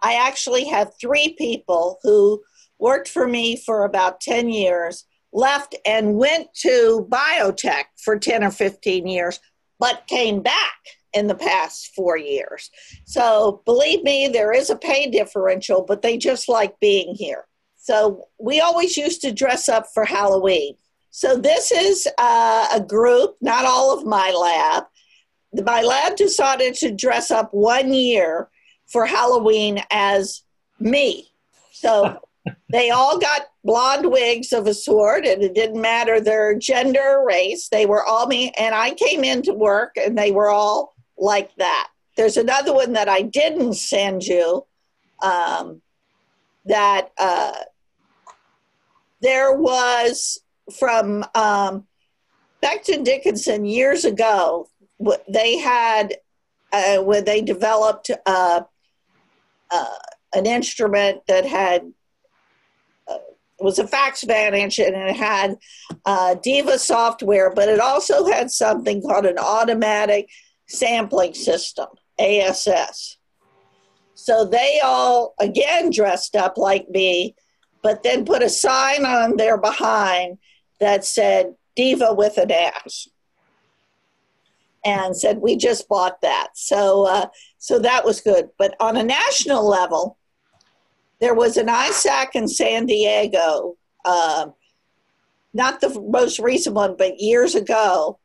I actually have three people who worked for me for about ten years, left and went to biotech for ten or fifteen years, but came back in the past four years. So believe me, there is a pay differential, but they just like being here. So we always used to dress up for Halloween. So this is uh, a group, not all of my lab. My lab decided to dress up one year for Halloween as me. So they all got blonde wigs of a sort, and it didn't matter their gender or race. They were all me, and I came into work, and they were all like that. There's another one that I didn't send you, um, that uh, there was from um, Beckman Coulter years ago. They had, uh, when they developed uh, uh, an instrument that had, uh, was a fax van instrument, and it had uh, Diva software, but it also had something called an automatic sampling system, A S S. So they all, again, dressed up like me, but then put a sign on their behind that said, Diva with an ass, and said, we just bought that. So, uh, so that was good. But on a national level, there was an I S A C in San Diego, uh, not the most recent one, but years ago,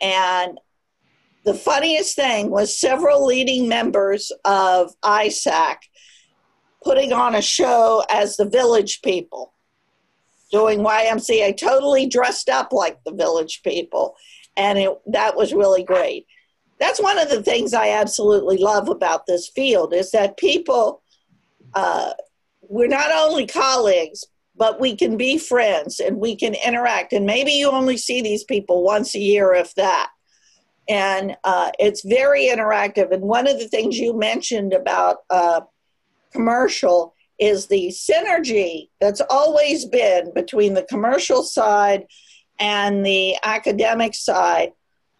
and the funniest thing was several leading members of I S A C putting on a show as the Village People, doing Y M C A, totally dressed up like the Village People. And it, that was really great. that's one of the things I absolutely love about this field, is that people, uh, we're not only colleagues, but we can be friends and we can interact. And maybe you only see these people once a year, if that. And uh, it's very interactive. And one of the things you mentioned about uh, commercial is the synergy that's always been between the commercial side and the academic side.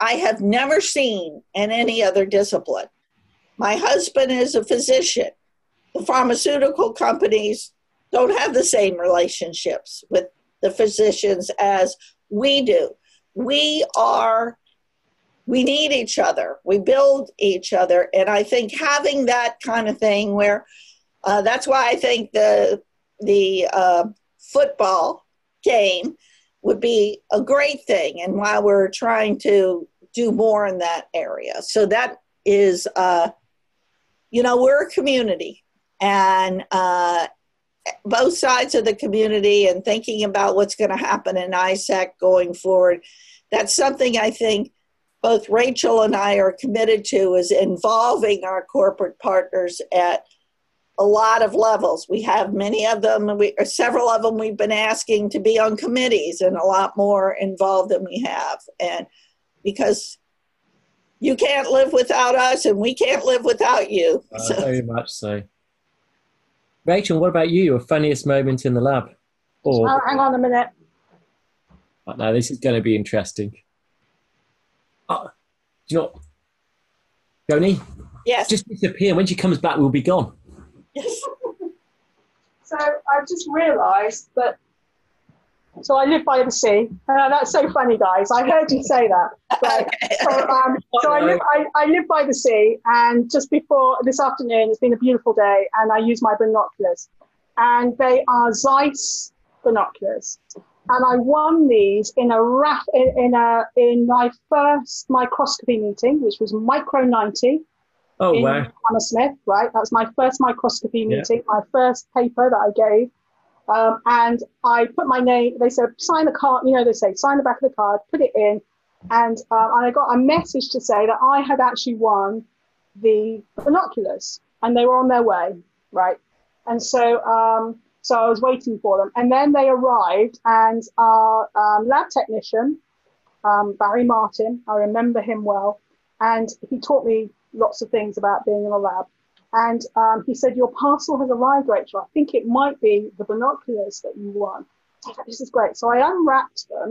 I have never seen in any other discipline. My husband is a physician. The pharmaceutical companies don't have the same relationships with the physicians as we do. We are... We need each other. We build each other. And I think having that kind of thing where, uh, that's why I think the, the uh, football game would be a great thing, and why we're trying to do more in that area. So that is, uh, you know, we're a community, and uh, both sides of the community, and thinking about what's going to happen in I SAC going forward. That's something I think both Rachel and I are committed to, is involving our corporate partners at a lot of levels. We have many of them, and we, or several of them we've been asking to be on committees, and a lot more involved than we have. And because you can't live without us, and we can't live without you. Uh, so. Very much so. Rachel, what about you? Your funniest moment in the lab? Or, oh, hang on a minute. Oh, no, this is going to be interesting. Uh, do you know, Joni? Yes. Just disappear. When she comes back, we'll be gone. Yes. So I've just realised that. So I live by the sea. Uh, that's so funny, guys. I heard you say that. But, so um, so I, live, I, I live by the sea, and just before this afternoon, it's been a beautiful day, and I use my binoculars, and they are Zeiss binoculars. And I won these in a rap in, in a in my first microscopy meeting, which was micro ninety. Oh in wow! Hammersmith, right? That was my first microscopy meeting, yeah. My first paper that I gave, um, and I put my name. They said sign the card. You know, they say sign the back of the card, put it in, and uh, and I got a message to say that I had actually won the binoculars, and they were on their way, right? And so. Um, So I was waiting for them. And then they arrived, and our um, lab technician, um, Barry Martin, I remember him well, and he taught me lots of things about being in a lab. And um, he said, your parcel has arrived, Rachel. I think it might be the binoculars that you won. I thought, this is great. So I unwrapped them,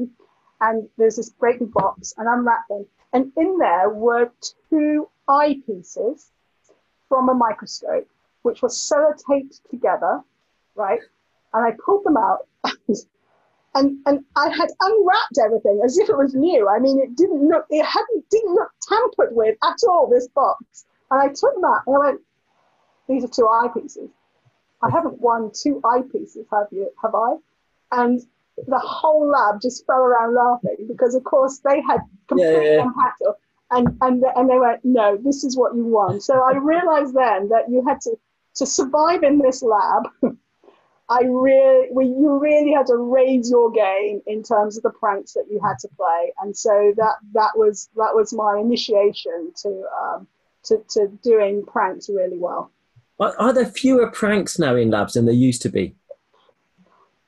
and there's this great big box, and unwrapped them. And in there were two eyepieces from a microscope, which were sellotaped together. Right, and I pulled them out, and, and and I had unwrapped everything as if it was new. I mean, it didn't look, it hadn't didn't look tampered with at all, this box. And I took them out and I went, these are two eyepieces. I haven't won two eyepieces, have you? Have I? And the whole lab just fell around laughing, because of course they had completely yeah, yeah, yeah. unpacked it, and and and they went, no, this is what you won. So I realised then that you had to to survive in this lab. I really, well, you really had to raise your game in terms of the pranks that you had to play, and so that that was that was my initiation to um, to, to doing pranks really well. Are, are there fewer pranks now in labs than there used to be?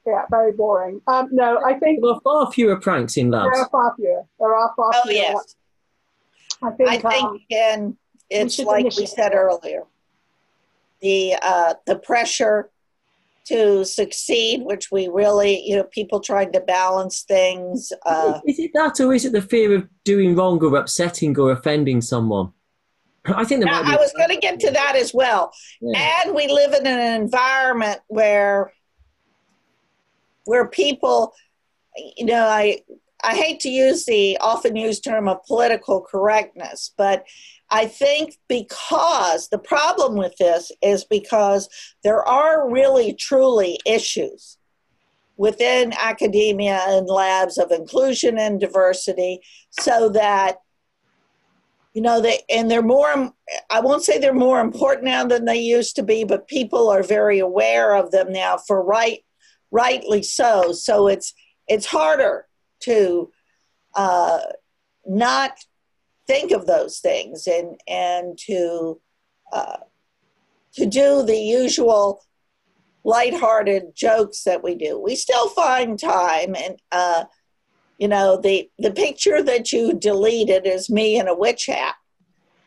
Yeah, very boring. Um, no, I think there are far fewer pranks in labs. There are far fewer. There are far oh, fewer. Yes. I think, I think um, again, it's like we said earlier, the uh, the pressure to succeed, which we really, you know, people trying to balance things. Uh, is it that, or is it the fear of doing wrong or upsetting or offending someone? I think there might be. I was going to get to that as well. Yeah. And we live in an environment where, where people, you know, I I hate to use the often used term of political correctness, but I think because the problem with this is because there are really truly issues within academia and labs of inclusion and diversity, so that, you know, they, and they're more, I won't say they're more important now than they used to be, but people are very aware of them now, for right, rightly so. So it's, it's harder to uh, not think of those things and, and to, uh, to do the usual lighthearted jokes that we do. We still find time, and uh, you know, the, the picture that you deleted is me in a witch hat.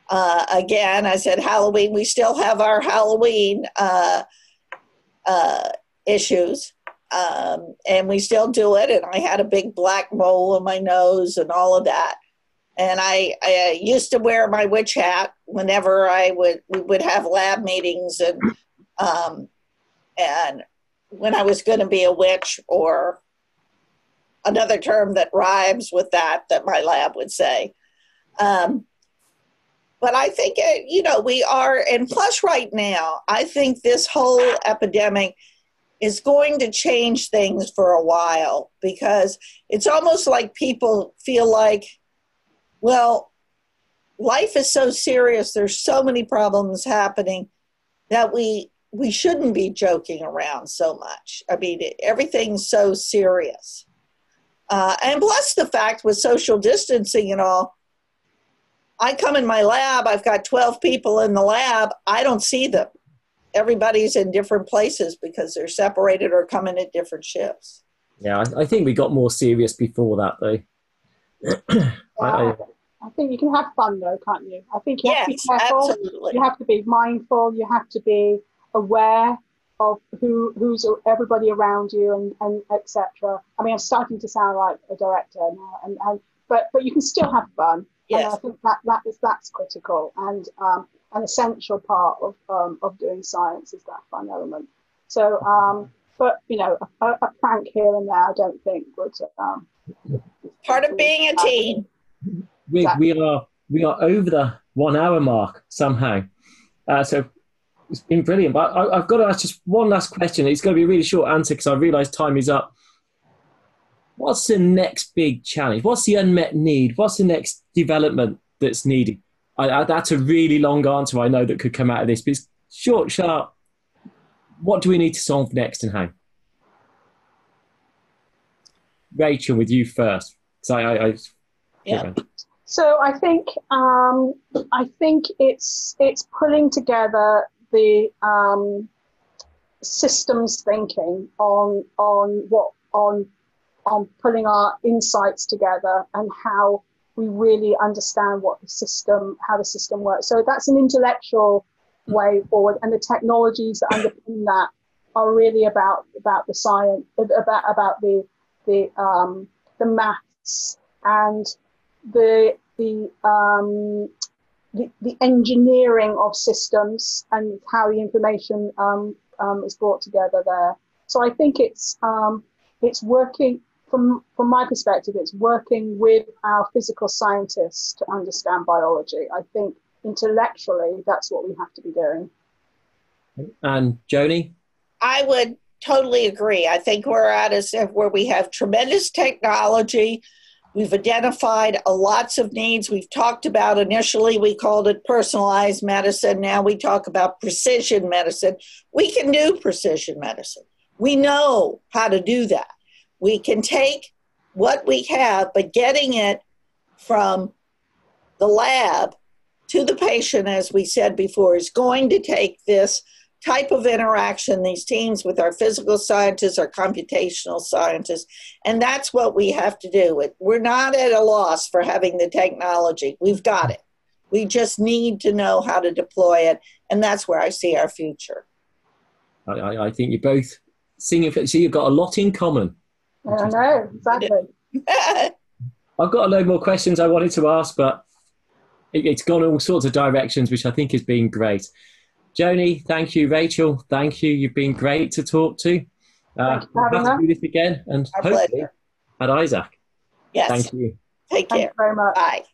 Uh, again, I said Halloween, we still have our Halloween uh, uh, issues, um, and we still do it. And I had a big black mole on my nose and all of that. And I, I used to wear my witch hat whenever I would, we would have lab meetings, and, um, and when I was going to be a witch, or another term that rhymes with that, that my lab would say. Um, But I think, you know, we are, and plus right now, I think this whole epidemic is going to change things for a while, because it's almost like people feel like, well, life is so serious, there's so many problems happening that we, we shouldn't be joking around so much. I mean, everything's so serious. Uh, and plus the fact with social distancing and all, I come in my lab, I've got twelve people in the lab, I don't see them. Everybody's in different places because they're separated or coming at different shifts. Yeah, I, I think we got more serious before that, though. Yeah, I, I, I think you can have fun, though, can't you? I think you have yes, to be careful, absolutely. You have to be mindful, you have to be aware of who who's everybody around you, and, and et cetera. I mean, I'm starting to sound like a director now, and, and, but, but you can still have fun. Yes. And I think that, that is, that's critical, and um, an essential part of, um, of doing science is that fun element. So, um, but, you know, a, a prank here and there, I don't think would... Um, part of being a teen. We, exactly. we, are, we are over the one hour mark somehow. Uh, so it's been brilliant. But I, I've got to ask just one last question. It's going to be a really short answer because I realise time is up. What's the next big challenge? What's the unmet need? What's the next development that's needed? I, I, that's a really long answer, I know, that could come out of this, but it's short, sharp. What do we need to solve next, and how? Rachel, with you first. So I, I, yeah. So I think um, I think it's it's pulling together the um, systems thinking on on what on. on pulling our insights together and how we really understand what the system, how the system works. So that's an intellectual way forward, and the technologies that underpin that are really about about the science, about about the the um, the maths and the the, um, the the engineering of systems and how the information um, um, is brought together there. So I think it's um, it's working. From, from my perspective, it's working with our physical scientists to understand biology. I think intellectually, that's what we have to be doing. And Joni? I would totally agree. I think we're at a step where we have tremendous technology. We've identified a lots of needs. We've talked about, initially we called it personalized medicine. Now we talk about precision medicine. We can do precision medicine. We know how to do that. We can take what we have, but getting it from the lab to the patient, as we said before, is going to take this type of interaction, these teams with our physical scientists, our computational scientists, and that's what we have to do. We're not at a loss for having the technology. We've got it. We just need to know how to deploy it, and that's where I see our future. I, I think you both sing, so you've got a lot in common. I know, exactly. I've got a load more questions I wanted to ask, but it, it's gone all sorts of directions, which I think has been great. Joni, thank you. Rachel, thank you. You've been great to talk to. Uh, we'll have to do this again, and Our hopefully pleasure. At I S A C. Yes. Thank you. Take care. Thank you very much. Bye.